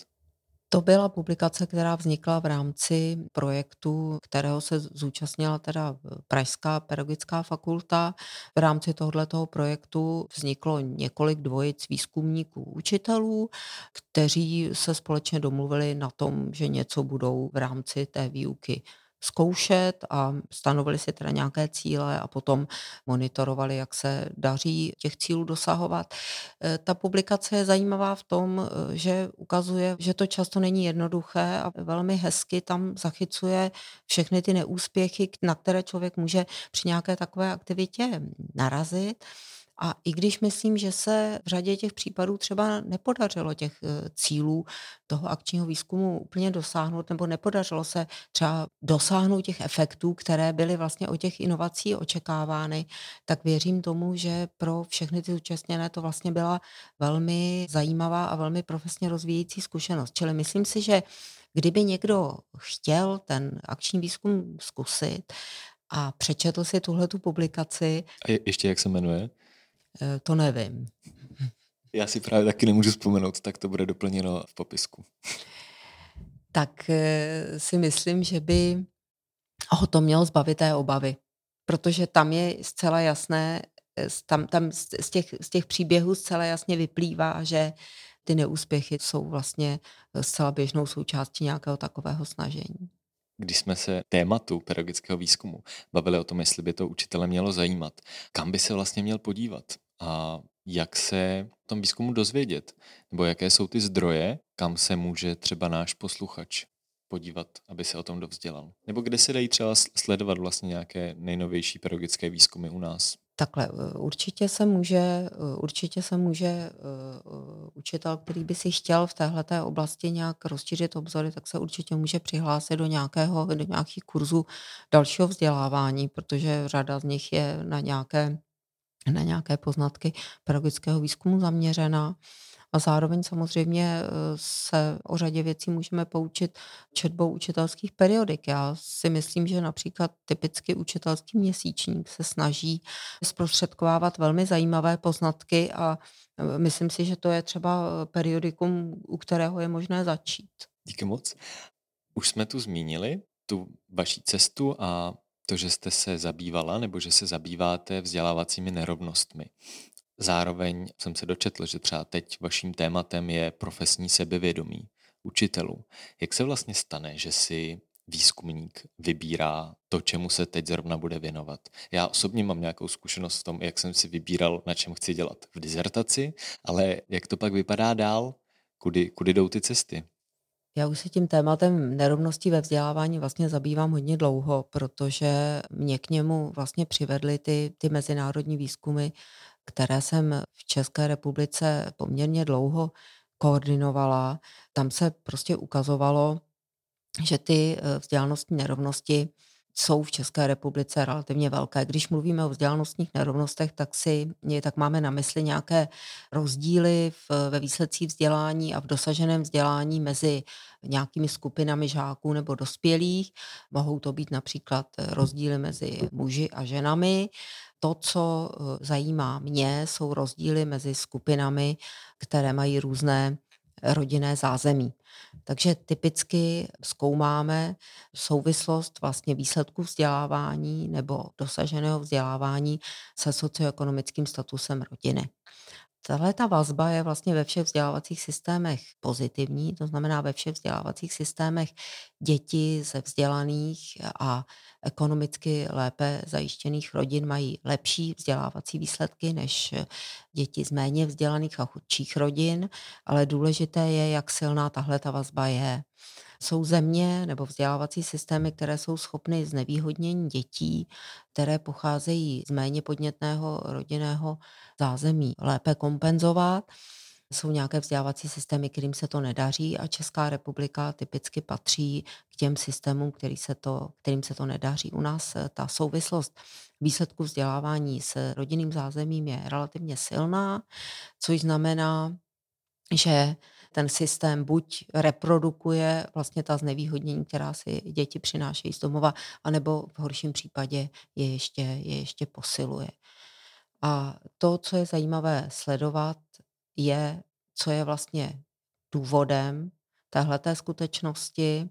To byla publikace, která vznikla v rámci projektu, kterého se zúčastnila teda Pražská pedagogická fakulta. V rámci tohoto projektu vzniklo několik dvojic výzkumníků učitelů, kteří se společně domluvili na tom, že něco budou v rámci té výuky zkoušet a stanovili si teda nějaké cíle a potom monitorovali, jak se daří těch cílů dosahovat. Ta publikace je zajímavá v tom, že ukazuje, že to často není jednoduché a velmi hezky tam zachycuje všechny ty neúspěchy, na které člověk může při nějaké takové aktivitě narazit. A i když myslím, že se v řadě těch případů třeba nepodařilo těch cílů toho akčního výzkumu úplně dosáhnout, nebo nepodařilo se třeba dosáhnout těch efektů, které byly vlastně od těch inovací očekávány, tak věřím tomu, že pro všechny ty zúčastněné to vlastně byla velmi zajímavá a velmi profesně rozvíjející zkušenost. Čili myslím si, že kdyby někdo chtěl ten akční výzkum zkusit a přečetl si tuhletu publikaci... A je, ještě jak se jmenuje? To nevím. Já si právě taky nemůžu vzpomenout, tak to bude doplněno v popisku. Tak si myslím, že by ho to mělo zbavit té obavy, protože tam je zcela jasné, tam, tam z, těch, z těch příběhů zcela jasně vyplývá, že ty neúspěchy jsou vlastně zcela běžnou součástí nějakého takového snažení. Když jsme se tématu pedagogického výzkumu bavili o tom, jestli by to učitele mělo zajímat, kam by se vlastně měl podívat a jak se o tom výzkumu dozvědět, nebo jaké jsou ty zdroje, kam se může třeba náš posluchač podívat, aby se o tom dovzdělal. Nebo kde se dají třeba sledovat vlastně nějaké nejnovější pedagogické výzkumy u nás. Takhle, určitě se může, určitě se může učitel, který by si chtěl v téhleté oblasti nějak rozšířit obzory, tak se určitě může přihlásit do nějakého, do nějakých kurzů dalšího vzdělávání, protože řada z nich je na nějaké, na nějaké poznatky pedagogického výzkumu zaměřená. A zároveň samozřejmě se o řadě věcí můžeme poučit četbou učitelských periodik. Já si myslím, že například typicky učitelský měsíčník se snaží zprostředkovávat velmi zajímavé poznatky a myslím si, že to je třeba periodikum, u kterého je možné začít. Díky moc. Už jsme tu zmínili tu vaši cestu a to, že jste se zabývala nebo že se zabýváte vzdělávacími nerovnostmi. Zároveň jsem se dočetl, že třeba teď vaším tématem je profesní sebevědomí učitelů. Jak se vlastně stane, že si výzkumník vybírá to, čemu se teď zrovna bude věnovat? Já osobně mám nějakou zkušenost v tom, jak jsem si vybíral, na čem chci dělat v dizertaci, ale jak to pak vypadá dál? Kudy, kudy jdou ty cesty? Já už se tím tématem nerovností ve vzdělávání vlastně zabývám hodně dlouho, protože mě k němu vlastně přivedly ty, ty mezinárodní výzkumy, které jsem v České republice poměrně dlouho koordinovala. Tam se prostě ukazovalo, že ty vzdělanostní nerovnosti jsou v České republice relativně velké. Když mluvíme o vzdělanostních nerovnostech, tak si tak máme na mysli nějaké rozdíly v, ve výsledcích vzdělání a v dosaženém vzdělání mezi nějakými skupinami žáků nebo dospělých. Mohou to být například rozdíly mezi muži a ženami. To, co zajímá mě, jsou rozdíly mezi skupinami, které mají různé rodinné zázemí. Takže typicky zkoumáme souvislost vlastně výsledků vzdělávání nebo dosaženého vzdělávání se socioekonomickým statusem rodiny. Tahle ta vazba je vlastně ve všech vzdělávacích systémech pozitivní, to znamená ve všech vzdělávacích systémech děti ze vzdělaných a ekonomicky lépe zajištěných rodin mají lepší vzdělávací výsledky než děti z méně vzdělaných a chudších rodin, ale důležité je, jak silná tahle ta vazba je. Jsou země nebo vzdělávací systémy, které jsou schopny znevýhodnění dětí, které pocházejí z méně podnětného rodinného zázemí, lépe kompenzovat. Jsou nějaké vzdělávací systémy, kterým se to nedaří a Česká republika typicky patří k těm systémům, který se to, kterým se to nedaří. U nás ta souvislost výsledku vzdělávání s rodinným zázemím je relativně silná, což znamená, že ten systém buď reprodukuje vlastně ta znevýhodnění, která si děti přinášejí z domova, anebo v horším případě je ještě, je ještě posiluje. A to, co je zajímavé sledovat, je, co je vlastně důvodem téhleté skutečnosti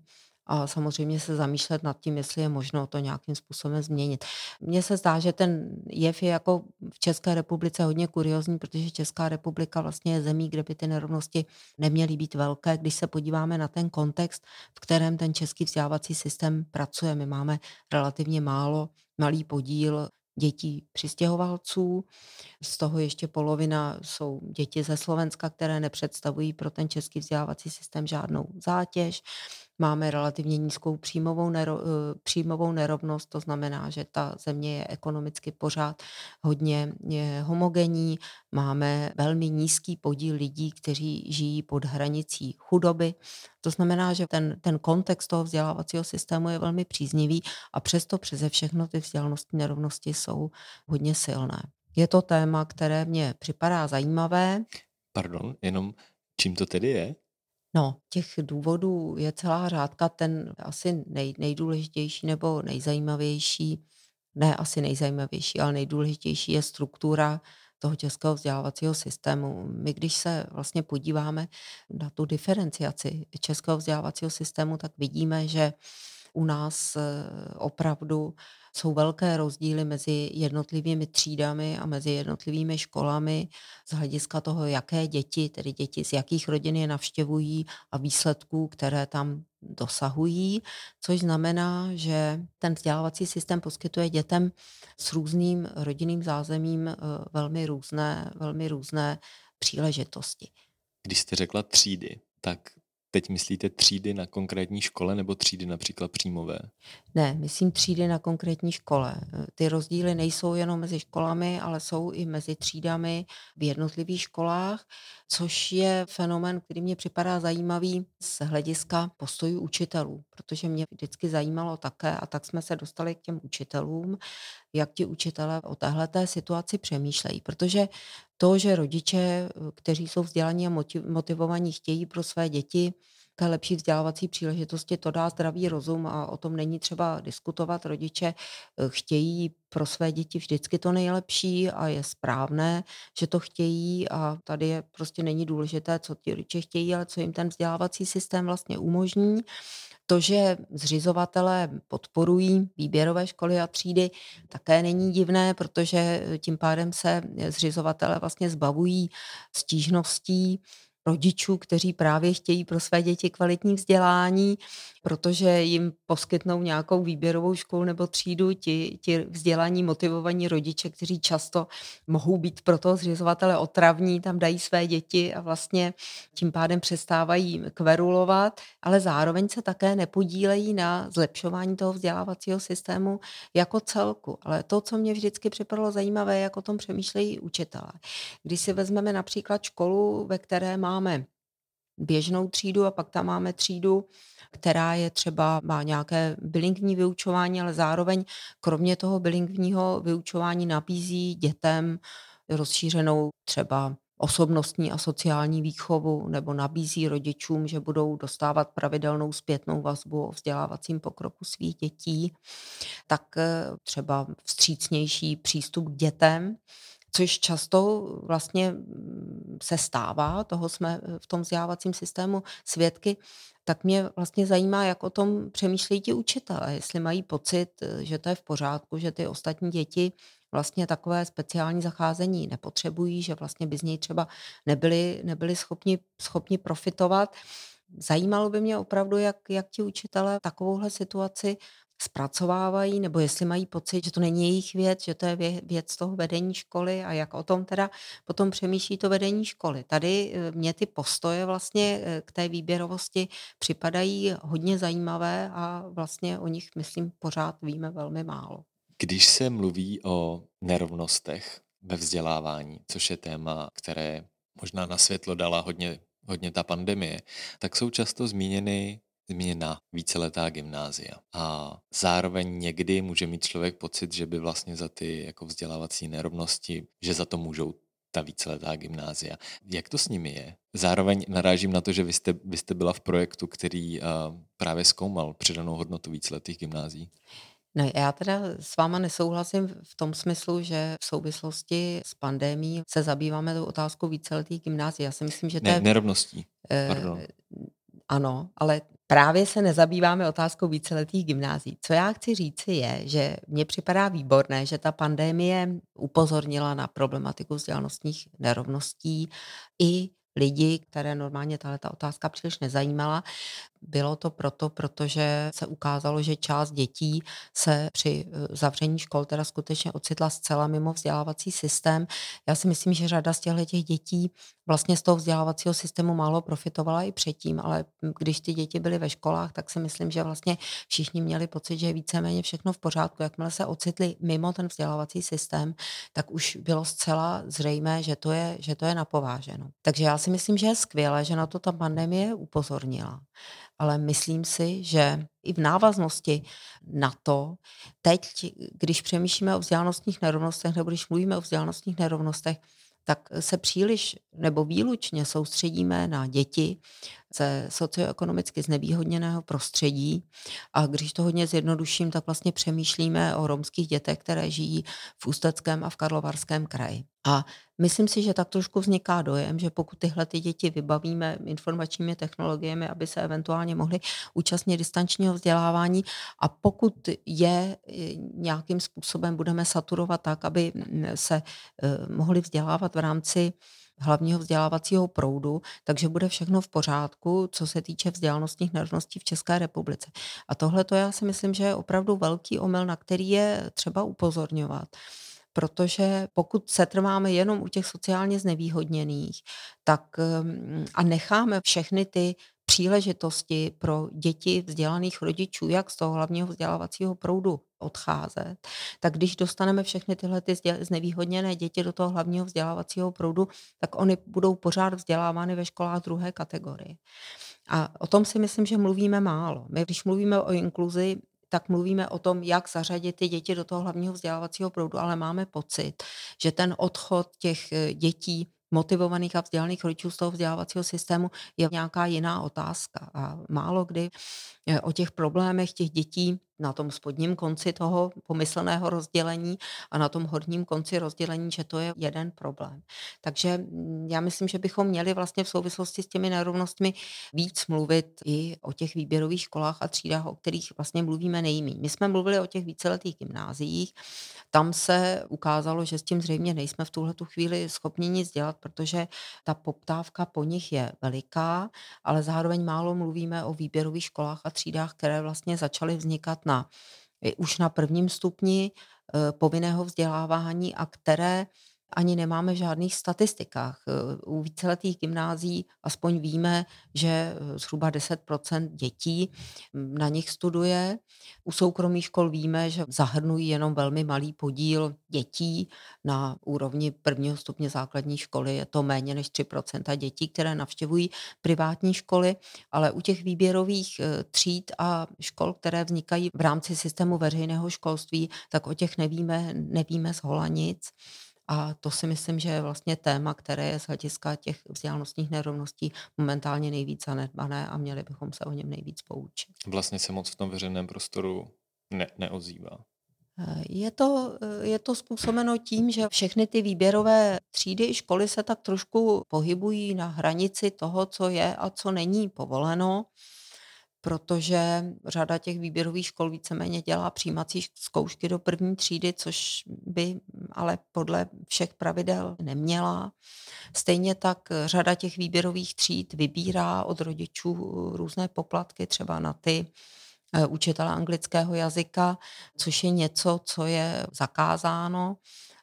a samozřejmě se zamýšlet nad tím, jestli je možno to nějakým způsobem změnit. Mně se zdá, že ten jev je jako v České republice hodně kuriózní, protože Česká republika vlastně je zemí, kde by ty nerovnosti neměly být velké. Když se podíváme na ten kontext, v kterém ten český vzdělávací systém pracuje, my máme relativně málo, malý podíl dětí přistěhovalců, z toho ještě polovina jsou děti ze Slovenska, které nepředstavují pro ten český vzdělávací systém žádnou zátěž. Máme relativně nízkou příjmovou, nero, příjmovou nerovnost, to znamená, že ta země je ekonomicky pořád hodně homogenní. Máme velmi nízký podíl lidí, kteří žijí pod hranicí chudoby. To znamená, že ten, ten kontext toho vzdělávacího systému je velmi příznivý a přesto přeze všechno ty vzdělanostní nerovnosti jsou hodně silné. Je to téma, které mě připadá zajímavé. Pardon, jenom čím to tedy je? No, těch důvodů je celá řádka, ten asi nej, nejdůležitější nebo nejzajímavější, ne asi nejzajímavější, ale nejdůležitější je struktura toho českého vzdělávacího systému. My, když se vlastně podíváme na tu diferenciaci českého vzdělávacího systému, tak vidíme, že u nás opravdu jsou velké rozdíly mezi jednotlivými třídami a mezi jednotlivými školami z hlediska toho, jaké děti, tedy děti z jakých rodin je navštěvují a výsledků, které tam dosahují, což znamená, že ten vzdělávací systém poskytuje dětem s různým rodinným zázemím velmi různé, velmi různé příležitosti. Když jste řekla třídy, tak teď myslíte třídy na konkrétní škole nebo třídy například příjmové? Ne, myslím třídy na konkrétní škole. Ty rozdíly nejsou jenom mezi školami, ale jsou i mezi třídami v jednotlivých školách, což je fenomén, který mě připadá zajímavý z hlediska postojů učitelů, protože mě vždycky zajímalo také, a tak jsme se dostali k těm učitelům, jak ti učitelé o téhleté situaci přemýšlejí, protože to, že rodiče, kteří jsou vzdělaní a motivovaní, chtějí pro své děti té lepší vzdělávací příležitosti, to dá zdravý rozum a o tom není třeba diskutovat. Rodiče chtějí pro své děti vždycky to nejlepší a je správné, že to chtějí, a tady je, prostě není důležité, co ti rodiče chtějí, ale co jim ten vzdělávací systém vlastně umožní. To, že zřizovatelé podporují výběrové školy a třídy, také není divné, protože tím pádem se zřizovatelé vlastně zbavují stížností rodičů, kteří právě chtějí pro své děti kvalitní vzdělání, protože jim poskytnou nějakou výběrovou školu nebo třídu ti, ti vzdělaní, motivovaní rodiče, kteří často mohou být pro toho zřizovatele otravní, tam dají své děti a vlastně tím pádem přestávají kverulovat, ale zároveň se také nepodílejí na zlepšování toho vzdělávacího systému jako celku. Ale to, co mě vždycky připadlo zajímavé, jak o tom přemýšlejí učitelé. Když si vezmeme například školu, ve které má Máme běžnou třídu a pak tam máme třídu, která je třeba, má nějaké bilingvní vyučování, ale zároveň kromě toho bilingvního vyučování nabízí dětem rozšířenou třeba osobnostní a sociální výchovu, nebo nabízí rodičům, že budou dostávat pravidelnou zpětnou vazbu o vzdělávacím pokroku svých dětí, tak třeba vstřícnější přístup k dětem, což často vlastně se stává, toho jsme v tom vzdělávacím systému svědky, tak mě vlastně zajímá, jak o tom přemýšlejí ti učitelé, jestli mají pocit, že to je v pořádku, že ty ostatní děti vlastně takové speciální zacházení nepotřebují, že vlastně by z něj třeba nebyli, nebyli schopni, schopni profitovat. Zajímalo by mě opravdu, jak, jak ti učitelé takovouhle situaci zpracovávají, nebo jestli mají pocit, že to není jejich věc, že to je věc toho vedení školy, a jak o tom teda potom přemýšlí to vedení školy. Tady mě ty postoje vlastně k té výběrovosti připadají hodně zajímavé a vlastně o nich, myslím, pořád víme velmi málo. Když se mluví o nerovnostech ve vzdělávání, což je téma, které možná na světlo dala hodně, hodně ta pandemie, tak jsou často zmíněny změna víceletá gymnázia. A zároveň někdy může mít člověk pocit, že by vlastně za ty jako vzdělávací nerovnosti, že za to můžou ta víceletá gymnázia. Jak to s nimi je? Zároveň narážím na to, že vy jste, vy jste byla v projektu, který uh, právě zkoumal přidanou hodnotu víceletých gymnázií. No, já teda s váma nesouhlasím v tom smyslu, že v souvislosti s pandemií se zabýváme tou otázkou víceletých gymnázií. Já si myslím, že to je... nerovností. Pardon. Eh, ano, ale právě se nezabýváme otázkou víceletých gymnázií. Co já chci říci je, že mně připadá výborné, že ta pandemie upozornila na problematiku vzdělanostních nerovností i lidi, které normálně tahleta otázka příliš nezajímala. Bylo to proto, protože se ukázalo, že část dětí se při zavření škol teda skutečně ocitla zcela mimo vzdělávací systém. Já si myslím, že řada z těchto dětí vlastně z toho vzdělávacího systému málo profitovala i předtím, ale když ty děti byly ve školách, tak si myslím, že vlastně všichni měli pocit, že je víceméně všechno v pořádku. Jakmile se ocitli mimo ten vzdělávací systém, tak už bylo zcela zřejmé, že to je, že to je napováženo. Takže já si myslím, že je skvělé, že na to ta pandemie upozornila. Ale myslím si, že i v návaznosti na to, teď, když přemýšlíme o vzdělanostních nerovnostech nebo když mluvíme o vzdělanostních nerovnostech, tak se příliš nebo výlučně soustředíme na děti ze socioekonomicky znevýhodněného prostředí, a když to hodně zjednoduším, tak vlastně přemýšlíme o romských dětech, které žijí v Ústeckém a v Karlovarském kraji. A myslím si, že tak trošku vzniká dojem, že pokud tyhle ty děti vybavíme informačními technologiemi, aby se eventuálně mohly účastnit distančního vzdělávání, a pokud je nějakým způsobem budeme saturovat tak, aby se mohli vzdělávat v rámci hlavního vzdělávacího proudu, takže bude všechno v pořádku, co se týče vzdělanostních nerovností v České republice. A tohle to já si myslím, že je opravdu velký omyl, na který je třeba upozorňovat. Protože pokud setrváme jenom u těch sociálně znevýhodněných, tak a necháme všechny ty příležitosti pro děti vzdělaných rodičů, jak z toho hlavního vzdělávacího proudu odcházet, tak když dostaneme všechny tyhle ty znevýhodněné děti do toho hlavního vzdělávacího proudu, tak oni budou pořád vzdělávány ve školách druhé kategorie. A o tom si myslím, že mluvíme málo. My, když mluvíme o inkluzi, tak mluvíme o tom, jak zařadit ty děti do toho hlavního vzdělávacího proudu, ale máme pocit, že ten odchod těch dětí motivovaných a vzdělaných rodičů z toho vzdělávacího systému je nějaká jiná otázka. A málo kdy o těch problémech těch dětí na tom spodním konci toho pomyslného rozdělení a na tom horním konci rozdělení, že to je jeden problém. Takže já myslím, že bychom měli vlastně v souvislosti s těmi nerovnostmi víc mluvit i o těch výběrových školách a třídách, o kterých vlastně mluvíme nejméně. My jsme mluvili o těch víceletých gymnáziích, tam se ukázalo, že s tím zřejmě nejsme v tuhle tu chvíli schopni nic dělat, protože ta poptávka po nich je veliká, ale zároveň málo mluvíme o výběrových školách a třídách, které vlastně začaly vznikat na, už na prvním stupni e, povinného vzdělávání a které ani nemáme v žádných statistikách. E, u víceletých gymnázií aspoň víme, že zhruba deset procent dětí na nich studuje. U soukromých škol víme, že zahrnují jenom velmi malý podíl dětí. Na úrovni prvního stupně základní školy je to méně než tři procenta dětí, které navštěvují privátní školy, ale u těch výběrových tříd a škol, které vznikají v rámci systému veřejného školství, tak o těch nevíme, nevíme zhola nic. A to si myslím, že je vlastně téma, které je z hlediska těch vzdělanostních nerovností momentálně nejvíc zanedbané a měli bychom se o něm nejvíc poučit. Vlastně se moc v tom veřejném prostoru ne- neozývá. Je to, je to způsobeno tím, že všechny ty výběrové třídy školy se tak trošku pohybují na hranici toho, co je a co není povoleno, protože řada těch výběrových škol víceméně dělá přijímací zkoušky do první třídy, což by ale podle všech pravidel neměla. Stejně tak řada těch výběrových tříd vybírá od rodičů různé poplatky, třeba na ty učitele anglického jazyka, což je něco, co je zakázáno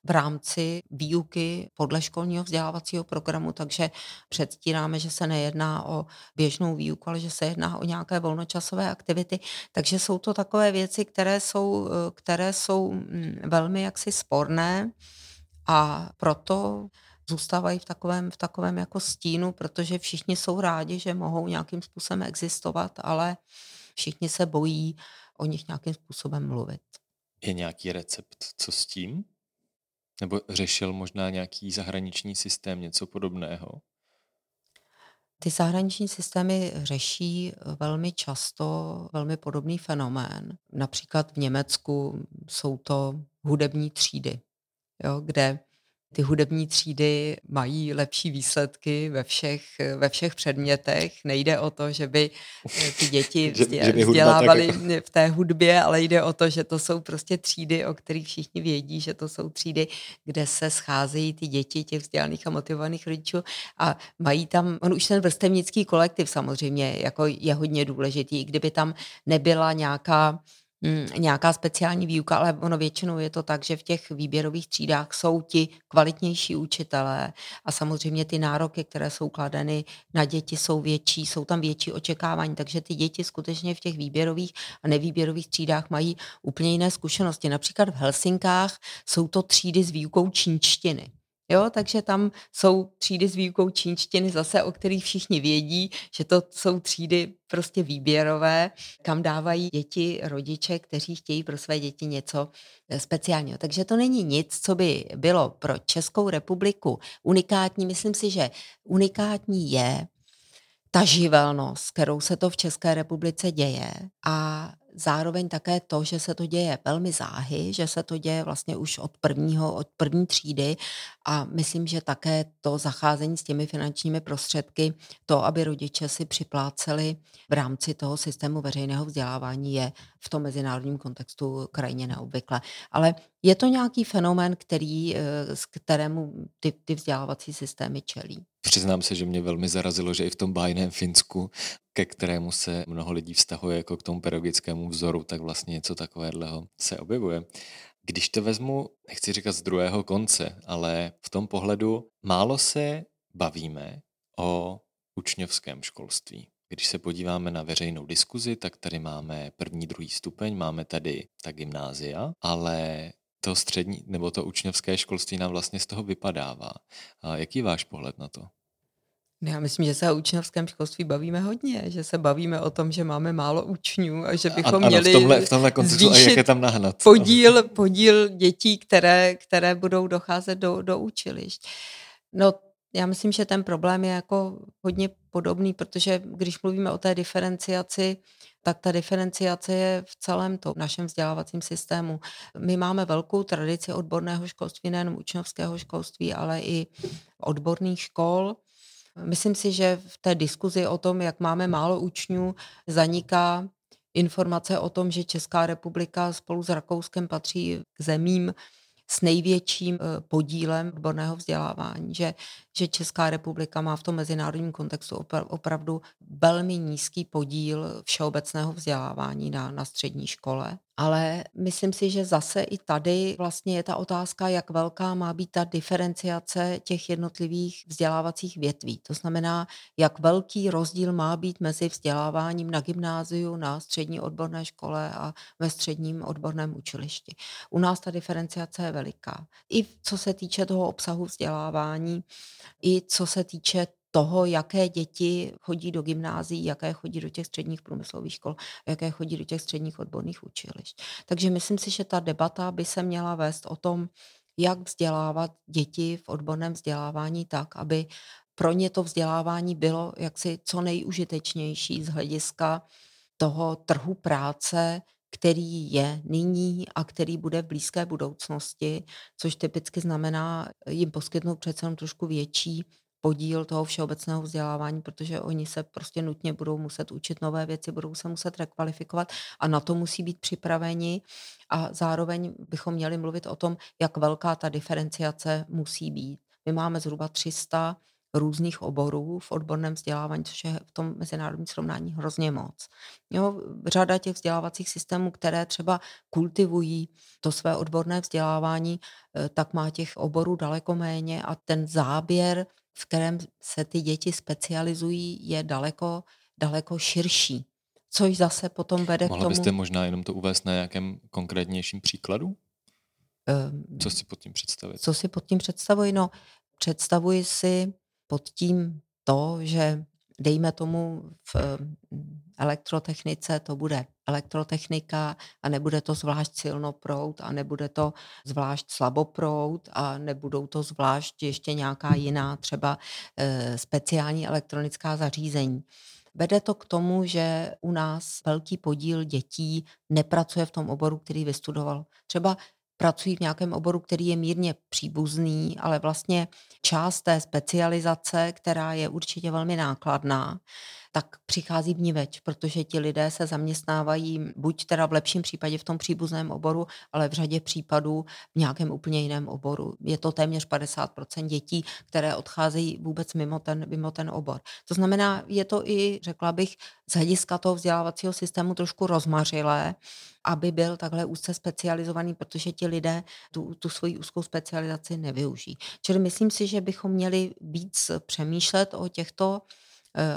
v rámci výuky podle školního vzdělávacího programu, takže předstíráme, že se nejedná o běžnou výuku, ale že se jedná o nějaké volnočasové aktivity. Takže jsou to takové věci, které jsou, které jsou velmi jaksi sporné a proto zůstávají v takovém, v takovém jako stínu, protože všichni jsou rádi, že mohou nějakým způsobem existovat, ale všichni se bojí o nich nějakým způsobem mluvit. Je nějaký recept, co s tím? Nebo řešil možná nějaký zahraniční systém, něco podobného? Ty zahraniční systémy řeší velmi často velmi podobný fenomén. Například v Německu jsou to hudební třídy, jo, kde ty hudební třídy mají lepší výsledky ve všech, ve všech předmětech. Nejde o to, že by ty děti vzdělávaly v té hudbě, ale jde o to, že to jsou prostě třídy, o kterých všichni vědí, že to jsou třídy, kde se scházejí ty děti těch vzdělaných a motivovaných rodičů a mají tam, on už ten vrstevnický kolektiv samozřejmě jako je hodně důležitý, i kdyby tam nebyla nějaká nějaká speciální výuka, ale ono většinou je to tak, že v těch výběrových třídách jsou ti kvalitnější učitelé a samozřejmě ty nároky, které jsou kladeny na děti, jsou větší, jsou tam větší očekávání, takže ty děti skutečně v těch výběrových a nevýběrových třídách mají úplně jiné zkušenosti. Například v Helsinkách jsou to třídy s výukou čínštiny. Jo, takže tam jsou třídy s výukou čínštiny zase, o kterých všichni vědí, že to jsou třídy prostě výběrové, kam dávají děti rodiče, kteří chtějí pro své děti něco speciálního. Takže to není nic, co by bylo pro Českou republiku unikátní. Myslím si, že unikátní je ta živelnost, kterou se to v České republice děje a zároveň také to, že se to děje velmi záhy, že se to děje vlastně už od prvního, od první třídy a myslím, že také to zacházení s těmi finančními prostředky, to, aby rodiče si připláceli v rámci toho systému veřejného vzdělávání je v tom mezinárodním kontextu krajně neobvyklé. Ale je to nějaký fenomén, který, s kterému ty, ty vzdělávací systémy čelí. Přiznám se, že mě velmi zarazilo, že i v tom bájném Finsku, ke kterému se mnoho lidí vztahuje jako k tomu pedagogickému vzoru, tak vlastně něco takového se objevuje. Když to vezmu, nechci říkat z druhého konce, ale v tom pohledu málo se bavíme o učňovském školství. Když se podíváme na veřejnou diskuzi, tak tady máme první, druhý stupeň, máme tady ta gymnázia, ale to střední nebo to učňovské školství nám vlastně z toho vypadává. A jaký je váš pohled na to? Já myslím, že se o učňovském školství bavíme hodně, že se bavíme o tom, že máme málo učňů a že bychom ano, měli v tomhle, v tomhle kontextu, zvýšit a jak je tam nahnat. Podíl, podíl dětí, které, které budou docházet do, do učilišť. No, já myslím, že ten problém je jako hodně podobný, protože když mluvíme o té diferenciaci, tak ta diferenciace je v celém tom našem vzdělávacím systému. My máme velkou tradici odborného školství, nejenom učňovského školství, ale i odborných škol. Myslím si, že v té diskuzi o tom, jak máme málo učňů, zaniká informace o tom, že Česká republika spolu s Rakouskem patří k zemím s největším podílem odborného vzdělávání, že, že Česká republika má v tom mezinárodním kontextu opra- opravdu velmi nízký podíl všeobecného vzdělávání na, na střední škole. Ale myslím si, že zase i tady vlastně je ta otázka, jak velká má být ta diferenciace těch jednotlivých vzdělávacích větví. To znamená, jak velký rozdíl má být mezi vzděláváním na gymnáziu, na střední odborné škole a ve středním odborném učilišti. U nás ta diferenciace je veliká. I co se týče toho obsahu vzdělávání, i co se týče toho, jaké děti chodí do gymnázií, jaké chodí do těch středních průmyslových škol, jaké chodí do těch středních odborných učilišť. Takže myslím si, že ta debata by se měla vést o tom, jak vzdělávat děti v odborném vzdělávání tak, aby pro ně to vzdělávání bylo jaksi co nejužitečnější z hlediska toho trhu práce, který je nyní a který bude v blízké budoucnosti, což typicky znamená jim poskytnout přece jenom trošku větší podíl toho všeobecného vzdělávání, protože oni se prostě nutně budou muset učit nové věci, budou se muset rekvalifikovat a na to musí být připraveni. A zároveň bychom měli mluvit o tom, jak velká ta diferenciace musí být. My máme zhruba tři sta různých oborů v odborném vzdělávání, což je v tom mezinárodním srovnání hrozně moc. Jo, řada těch vzdělávacích systémů, které třeba kultivují to své odborné vzdělávání, tak má těch oborů daleko méně a ten záběr, v kterém se ty děti specializují, je daleko, daleko širší. Což zase potom vede Mohla k tomu... Mohla byste možná jenom to uvést na nějakém konkrétnějším příkladu? Um, co si pod tím představit? Co si pod tím představuji? No, představuji si pod tím to, že dejme tomu v elektrotechnice to bude elektrotechnika a nebude to zvlášť silnoproud a nebude to zvlášť slaboproud a nebudou to zvlášť ještě nějaká jiná třeba e, speciální elektronická zařízení. Vede to k tomu, že u nás velký podíl dětí nepracuje v tom oboru, který vystudoval. Třeba pracují v nějakém oboru, který je mírně příbuzný, ale vlastně část té specializace, která je určitě velmi nákladná, tak přichází vniveč, protože ti lidé se zaměstnávají buď teda v lepším případě v tom příbuzném oboru, ale v řadě případů v nějakém úplně jiném oboru. Je to téměř padesát procent dětí, které odcházejí vůbec mimo ten, mimo ten obor. To znamená, je to i, řekla bych, z hlediska toho vzdělávacího systému trošku rozmařilé, aby byl takhle úzce specializovaný, protože ti lidé tu, tu svoji úzkou specializaci nevyužijí. Čili myslím si, že bychom měli víc přemýšlet o těchto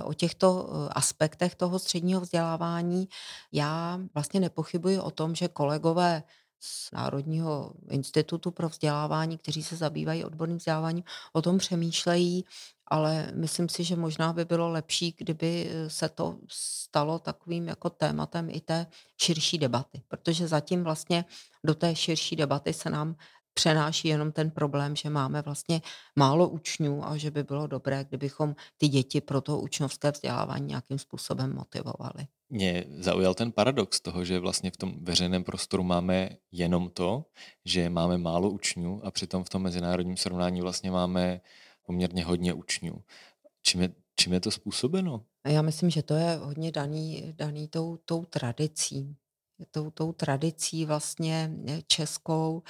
o těchto aspektech toho středního vzdělávání. Já vlastně nepochybuji o tom, že kolegové z Národního institutu pro vzdělávání, kteří se zabývají odborným vzděláváním, o tom přemýšlejí, ale myslím si, že možná by bylo lepší, kdyby se to stalo takovým jako tématem i té širší debaty, protože zatím vlastně do té širší debaty se nám přenáší jenom ten problém, že máme vlastně málo učňů a že by bylo dobré, kdybychom ty děti pro to učňovské vzdělávání nějakým způsobem motivovali. Mě zaujal ten paradox toho, že vlastně v tom veřejném prostoru máme jenom to, že máme málo učňů a přitom v tom mezinárodním srovnání vlastně máme poměrně hodně učňů. Čím je, čím je to způsobeno? Já myslím, že to je hodně daný, daný tou, tou tradicí. Tou, tou tradicí vlastně českou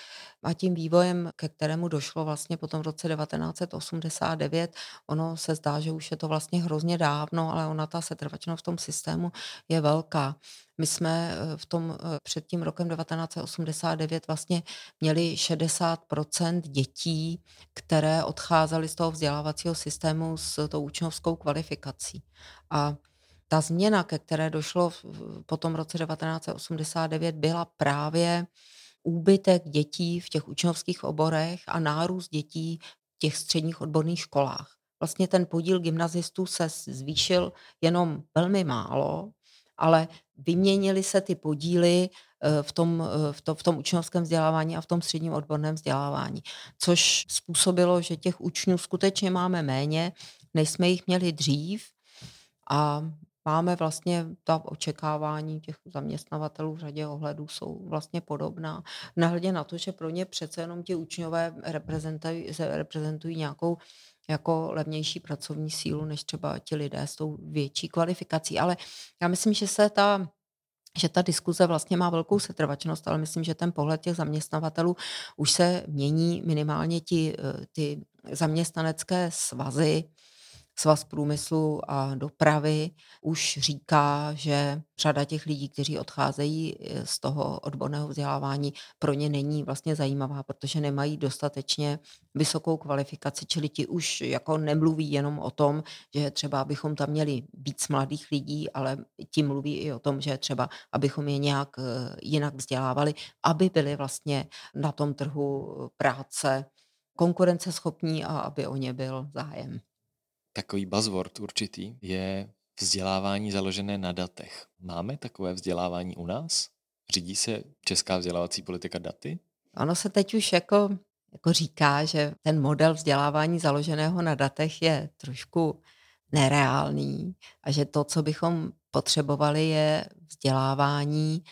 a tím vývojem, ke kterému došlo vlastně potom v roce devatenáct set osmdesát devět, ono se zdá, že už je to vlastně hrozně dávno, ale ona ta setrvačnost v tom systému je velká. My jsme v tom, před tím rokem devatenáct set osmdesát devět vlastně měli šedesát procent dětí, které odcházely z toho vzdělávacího systému s tou učňovskou kvalifikací. A ta změna, ke které došlo po tom roce devatenáct set osmdesát devět, byla právě úbytek dětí v těch učňovských oborech a nárůst dětí v těch středních odborných školách. Vlastně ten podíl gymnazistů se zvýšil jenom velmi málo, ale vyměnily se ty podíly v tom, v, to, v tom učňovském vzdělávání a v tom středním odborném vzdělávání, což způsobilo, že těch učňů skutečně máme méně, než jsme jich měli dřív, a máme vlastně ta očekávání těch zaměstnavatelů v řadě ohledů jsou vlastně podobná. Nehledě na to, že pro ně přece jenom ti učňové reprezentují, reprezentují nějakou jako levnější pracovní sílu, než třeba ti lidé s tou větší kvalifikací. Ale já myslím, že se ta, že ta diskuze vlastně má velkou setrvačnost, ale myslím, že ten pohled těch zaměstnavatelů už se mění, minimálně ti, ty zaměstnanecké svazy, Svaz průmyslu a dopravy už říká, že řada těch lidí, kteří odcházejí z toho odborného vzdělávání, pro ně není vlastně zajímavá, protože nemají dostatečně vysokou kvalifikaci, čili ti už jako nemluví jenom o tom, že třeba abychom tam měli víc mladých lidí, ale ti mluví i o tom, že třeba abychom je nějak jinak vzdělávali, aby byli vlastně na tom trhu práce konkurenceschopní a aby o ně byl zájem. Takový buzzword určitý je vzdělávání založené na datech. Máme takové vzdělávání u nás? Řídí se česká vzdělávací politika daty? Ono se teď už jako, jako říká, že ten model vzdělávání založeného na datech je trošku nereálný a že to, co bychom potřebovali, je vzdělávání,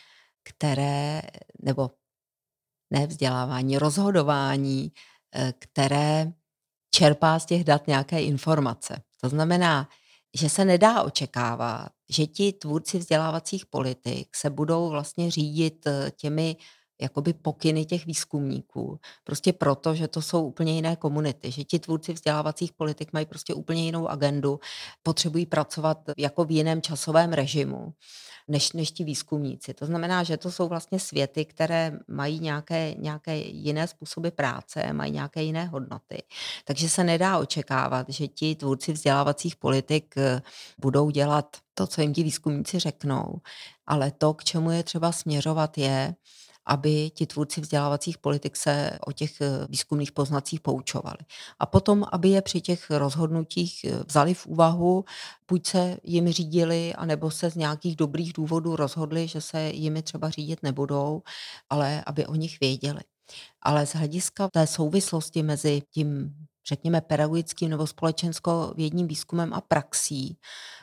které, nebo ne vzdělávání, rozhodování, které čerpá z těch dat nějaké informace. To znamená, že se nedá očekávat, že ti tvůrci vzdělávacích politik se budou vlastně řídit těmi jakoby pokyny těch výzkumníků. Prostě proto, že to jsou úplně jiné komunity, že ti tvůrci vzdělávacích politik mají prostě úplně jinou agendu, potřebují pracovat jako v jiném časovém režimu než, než ti výzkumníci. To znamená, že to jsou vlastně světy, které mají nějaké, nějaké jiné způsoby práce, mají nějaké jiné hodnoty. Takže se nedá očekávat, že ti tvůrci vzdělávacích politik budou dělat to, co jim ti výzkumníci řeknou, ale to, k čemu je třeba směřovat, je, aby ti tvůrci vzdělávacích politik se o těch výzkumných poznacích poučovali. A potom, aby je při těch rozhodnutích vzali v úvahu, buď se jimi řídili, anebo se z nějakých dobrých důvodů rozhodli, že se jimi třeba řídit nebudou, ale aby o nich věděli. Ale z hlediska té souvislosti mezi tím, řekněme, pedagogickým nebo společenskovědním výzkumem a praxí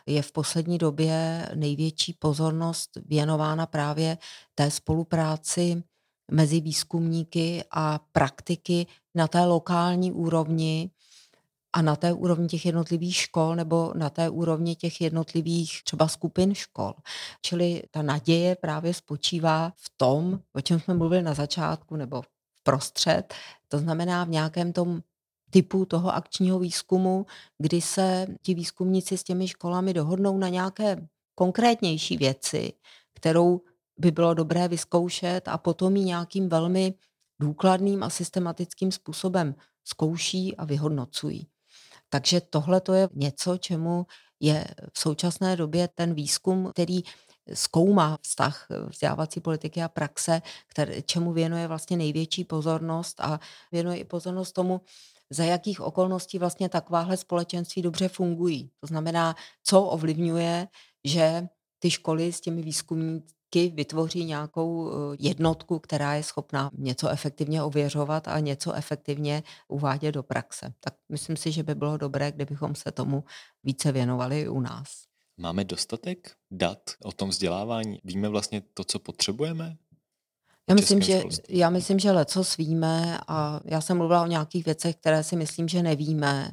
je v poslední době největší pozornost věnována právě té spolupráci mezi výzkumníky a praktiky na té lokální úrovni a na té úrovni těch jednotlivých škol nebo na té úrovni těch jednotlivých třeba skupin škol. Čili ta naděje právě spočívá v tom, o čem jsme mluvili na začátku nebo prostřed, to znamená v nějakém tom typu toho akčního výzkumu, kdy se ti výzkumníci s těmi školami dohodnou na nějaké konkrétnější věci, kterou by bylo dobré vyzkoušet, a potom ji nějakým velmi důkladným a systematickým způsobem zkouší a vyhodnocují. Takže tohle to je něco, čemu je v současné době ten výzkum, který zkoumá vztah vzdělávací politiky a praxe, které, čemu věnuje vlastně největší pozornost, a věnuje i pozornost tomu, za jakých okolností vlastně takováhle společenství dobře fungují. To znamená, co ovlivňuje, že ty školy s těmi výzkumníky vytvoří nějakou jednotku, která je schopná něco efektivně ověřovat a něco efektivně uvádět do praxe. Tak myslím si, že by bylo dobré, kdybychom se tomu více věnovali u nás. Máme dostatek dat o tom vzdělávání? Víme vlastně to, co potřebujeme? Já myslím, že, já myslím, že lecos víme, a já jsem mluvila o nějakých věcech, které si myslím, že nevíme,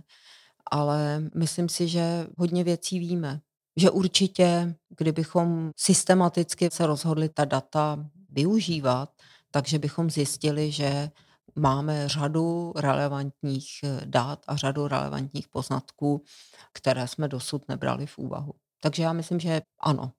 ale myslím si, že hodně věcí víme. Že určitě, kdybychom systematicky se rozhodli ta data využívat, takže bychom zjistili, že máme řadu relevantních dat a řadu relevantních poznatků, které jsme dosud nebrali v úvahu. Takže já myslím, že ano.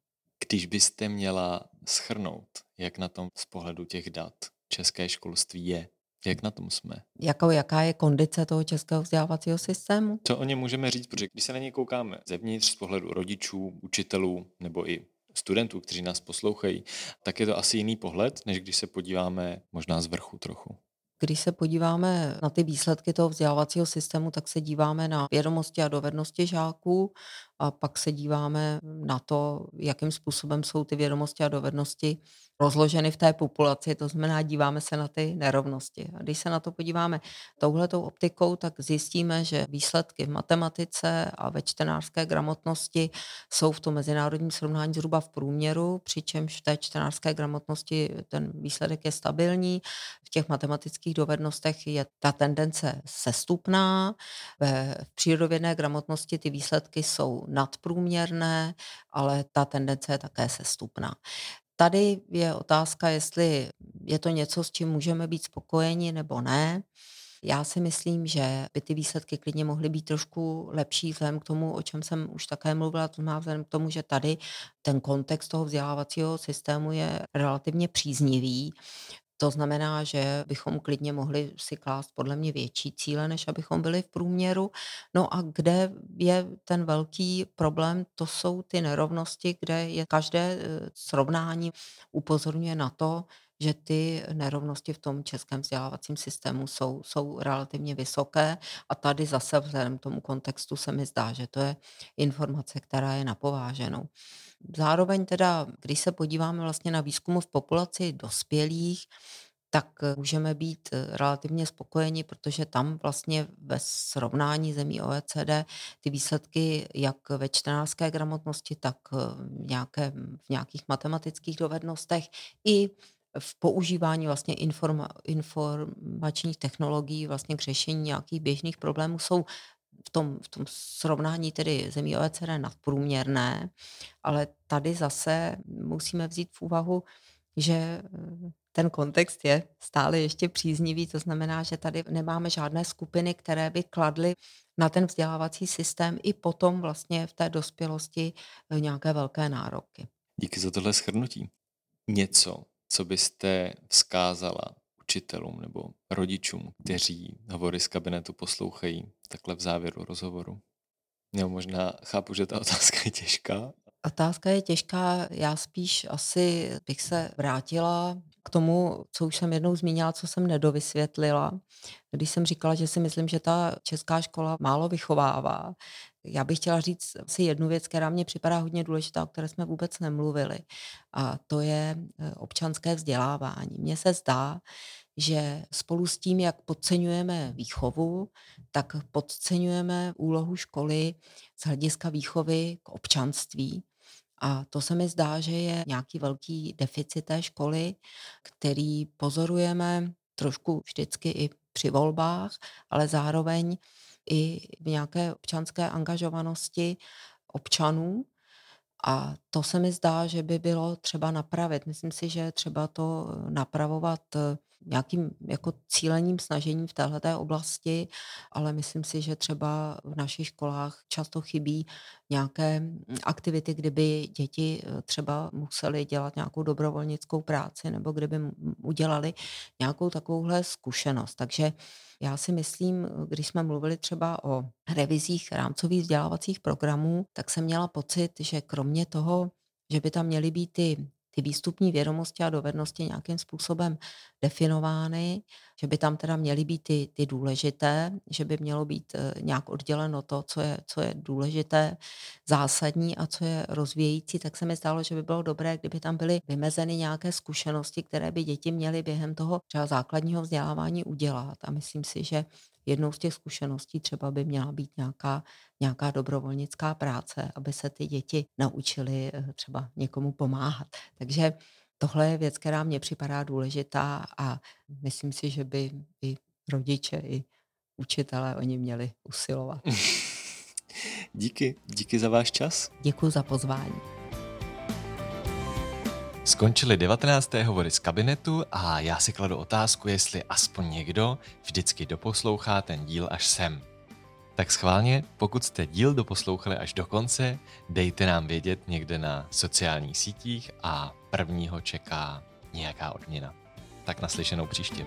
Když byste měla shrnout, jak na tom z pohledu těch dat české školství je, Jak na tom jsme? Jakou, jaká je kondice toho českého vzdělávacího systému? Co o něm můžeme říct, protože když se na něj koukáme zevnitř z pohledu rodičů, učitelů nebo i studentů, kteří nás poslouchají, tak je to asi jiný pohled, než když se podíváme možná z vrchu trochu. Když se podíváme na ty výsledky toho vzdělávacího systému, tak se díváme na vědomosti a dovednosti žáků a pak se díváme na to, jakým způsobem jsou ty vědomosti a dovednosti rozloženy v té populaci, to znamená díváme se na ty nerovnosti. A když se na to podíváme touhletou optikou, tak zjistíme, že výsledky v matematice a ve čtenářské gramotnosti jsou v tom mezinárodním srovnání zhruba v průměru, přičemž v té čtenářské gramotnosti ten výsledek je stabilní, v těch matematických dovednostech je ta tendence sestupná, v přírodovědné gramotnosti ty výsledky jsou nadprůměrné, ale ta tendence je také sestupná. Tady je otázka, jestli je to něco, s čím můžeme být spokojeni nebo ne. Já si myslím, že by ty výsledky klidně mohly být trošku lepší vzhledem k tomu, o čem jsem už také mluvila, to má vzhledem k tomu, že tady ten kontext toho vzdělávacího systému je relativně příznivý. To znamená, že bychom klidně mohli si klást podle mě větší cíle, než abychom byli v průměru. No a kde je ten velký problém, to jsou ty nerovnosti, kde je každé srovnání upozorňuje na to, že ty nerovnosti v tom českém vzdělávacím systému jsou, jsou relativně vysoké a tady zase vzhledem k tomu kontextu se mi zdá, že to je informace, která je na pováženou. Zároveň teda, když se podíváme vlastně na výzkumu v populaci dospělých, tak můžeme být relativně spokojeni, protože tam vlastně ve srovnání zemí O E C D ty výsledky jak ve čtenářské gramotnosti, tak v, nějaké, v nějakých matematických dovednostech i v používání vlastně informa, informačních technologií vlastně k řešení nějakých běžných problémů jsou v tom, v tom srovnání tedy zemí O E C D nadprůměrné, ale tady zase musíme vzít v úvahu, že ten kontext je stále ještě příznivý, to znamená, že tady nemáme žádné skupiny, které by kladly na ten vzdělávací systém i potom vlastně v té dospělosti nějaké velké nároky. Díky za tohle shrnutí. Něco, co byste vzkázala učitelům nebo rodičům, kteří hovory z kabinetu poslouchají takhle v závěru rozhovoru? Já možná chápu, že ta otázka je těžká. Otázka je těžká, já spíš asi bych se vrátila k tomu, co už jsem jednou zmínila, co jsem nedovysvětlila. Když jsem říkala, že si myslím, že ta česká škola málo vychovává, já bych chtěla říct si jednu věc, která mě připadá hodně důležitá, o které jsme vůbec nemluvili. A to je občanské vzdělávání. Mně se zdá, že spolu s tím, jak podceňujeme výchovu, tak podceňujeme úlohu školy z hlediska výchovy k občanství. A to se mi zdá, že je nějaký velký deficit té školy, který pozorujeme trošku vždycky i při volbách, ale zároveň i v nějaké občanské angažovanosti občanů. A to se mi zdá, že by bylo třeba napravit. Myslím si, že třeba to napravovat nějakým jako cíleným snažením v téhleté oblasti, ale myslím si, že třeba v našich školách často chybí nějaké aktivity, kdyby děti třeba museli dělat nějakou dobrovolnickou práci nebo kdyby udělali nějakou takovouhle zkušenost. Takže já si myslím, když jsme mluvili třeba o revizích rámcových vzdělávacích programů, tak jsem měla pocit, že kromě toho, že by tam měly být ty ty výstupní vědomosti a dovednosti nějakým způsobem definovány, že by tam teda měly být ty, ty důležité, že by mělo být nějak odděleno to, co je, co je důležité, zásadní a co je rozvíjející, tak se mi zdálo, že by bylo dobré, kdyby tam byly vymezeny nějaké zkušenosti, které by děti měly během toho třeba základního vzdělávání udělat. A myslím si, že jednou z těch zkušeností třeba by měla být nějaká, nějaká dobrovolnická práce, aby se ty děti naučily třeba někomu pomáhat. Takže tohle je věc, která mně připadá důležitá a myslím si, že by i rodiče, i učitelé oni měli usilovat. Díky, díky za váš čas. Děkuji za pozvání. Skončili devatenácté hovory z kabinetu a já si kladu otázku, jestli aspoň někdo vždycky doposlouchá ten díl až sem. Tak schválně, pokud jste díl doposlouchali až do konce, dejte nám vědět někde na sociálních sítích a prvního čeká nějaká odměna. Tak naslyšenou příště.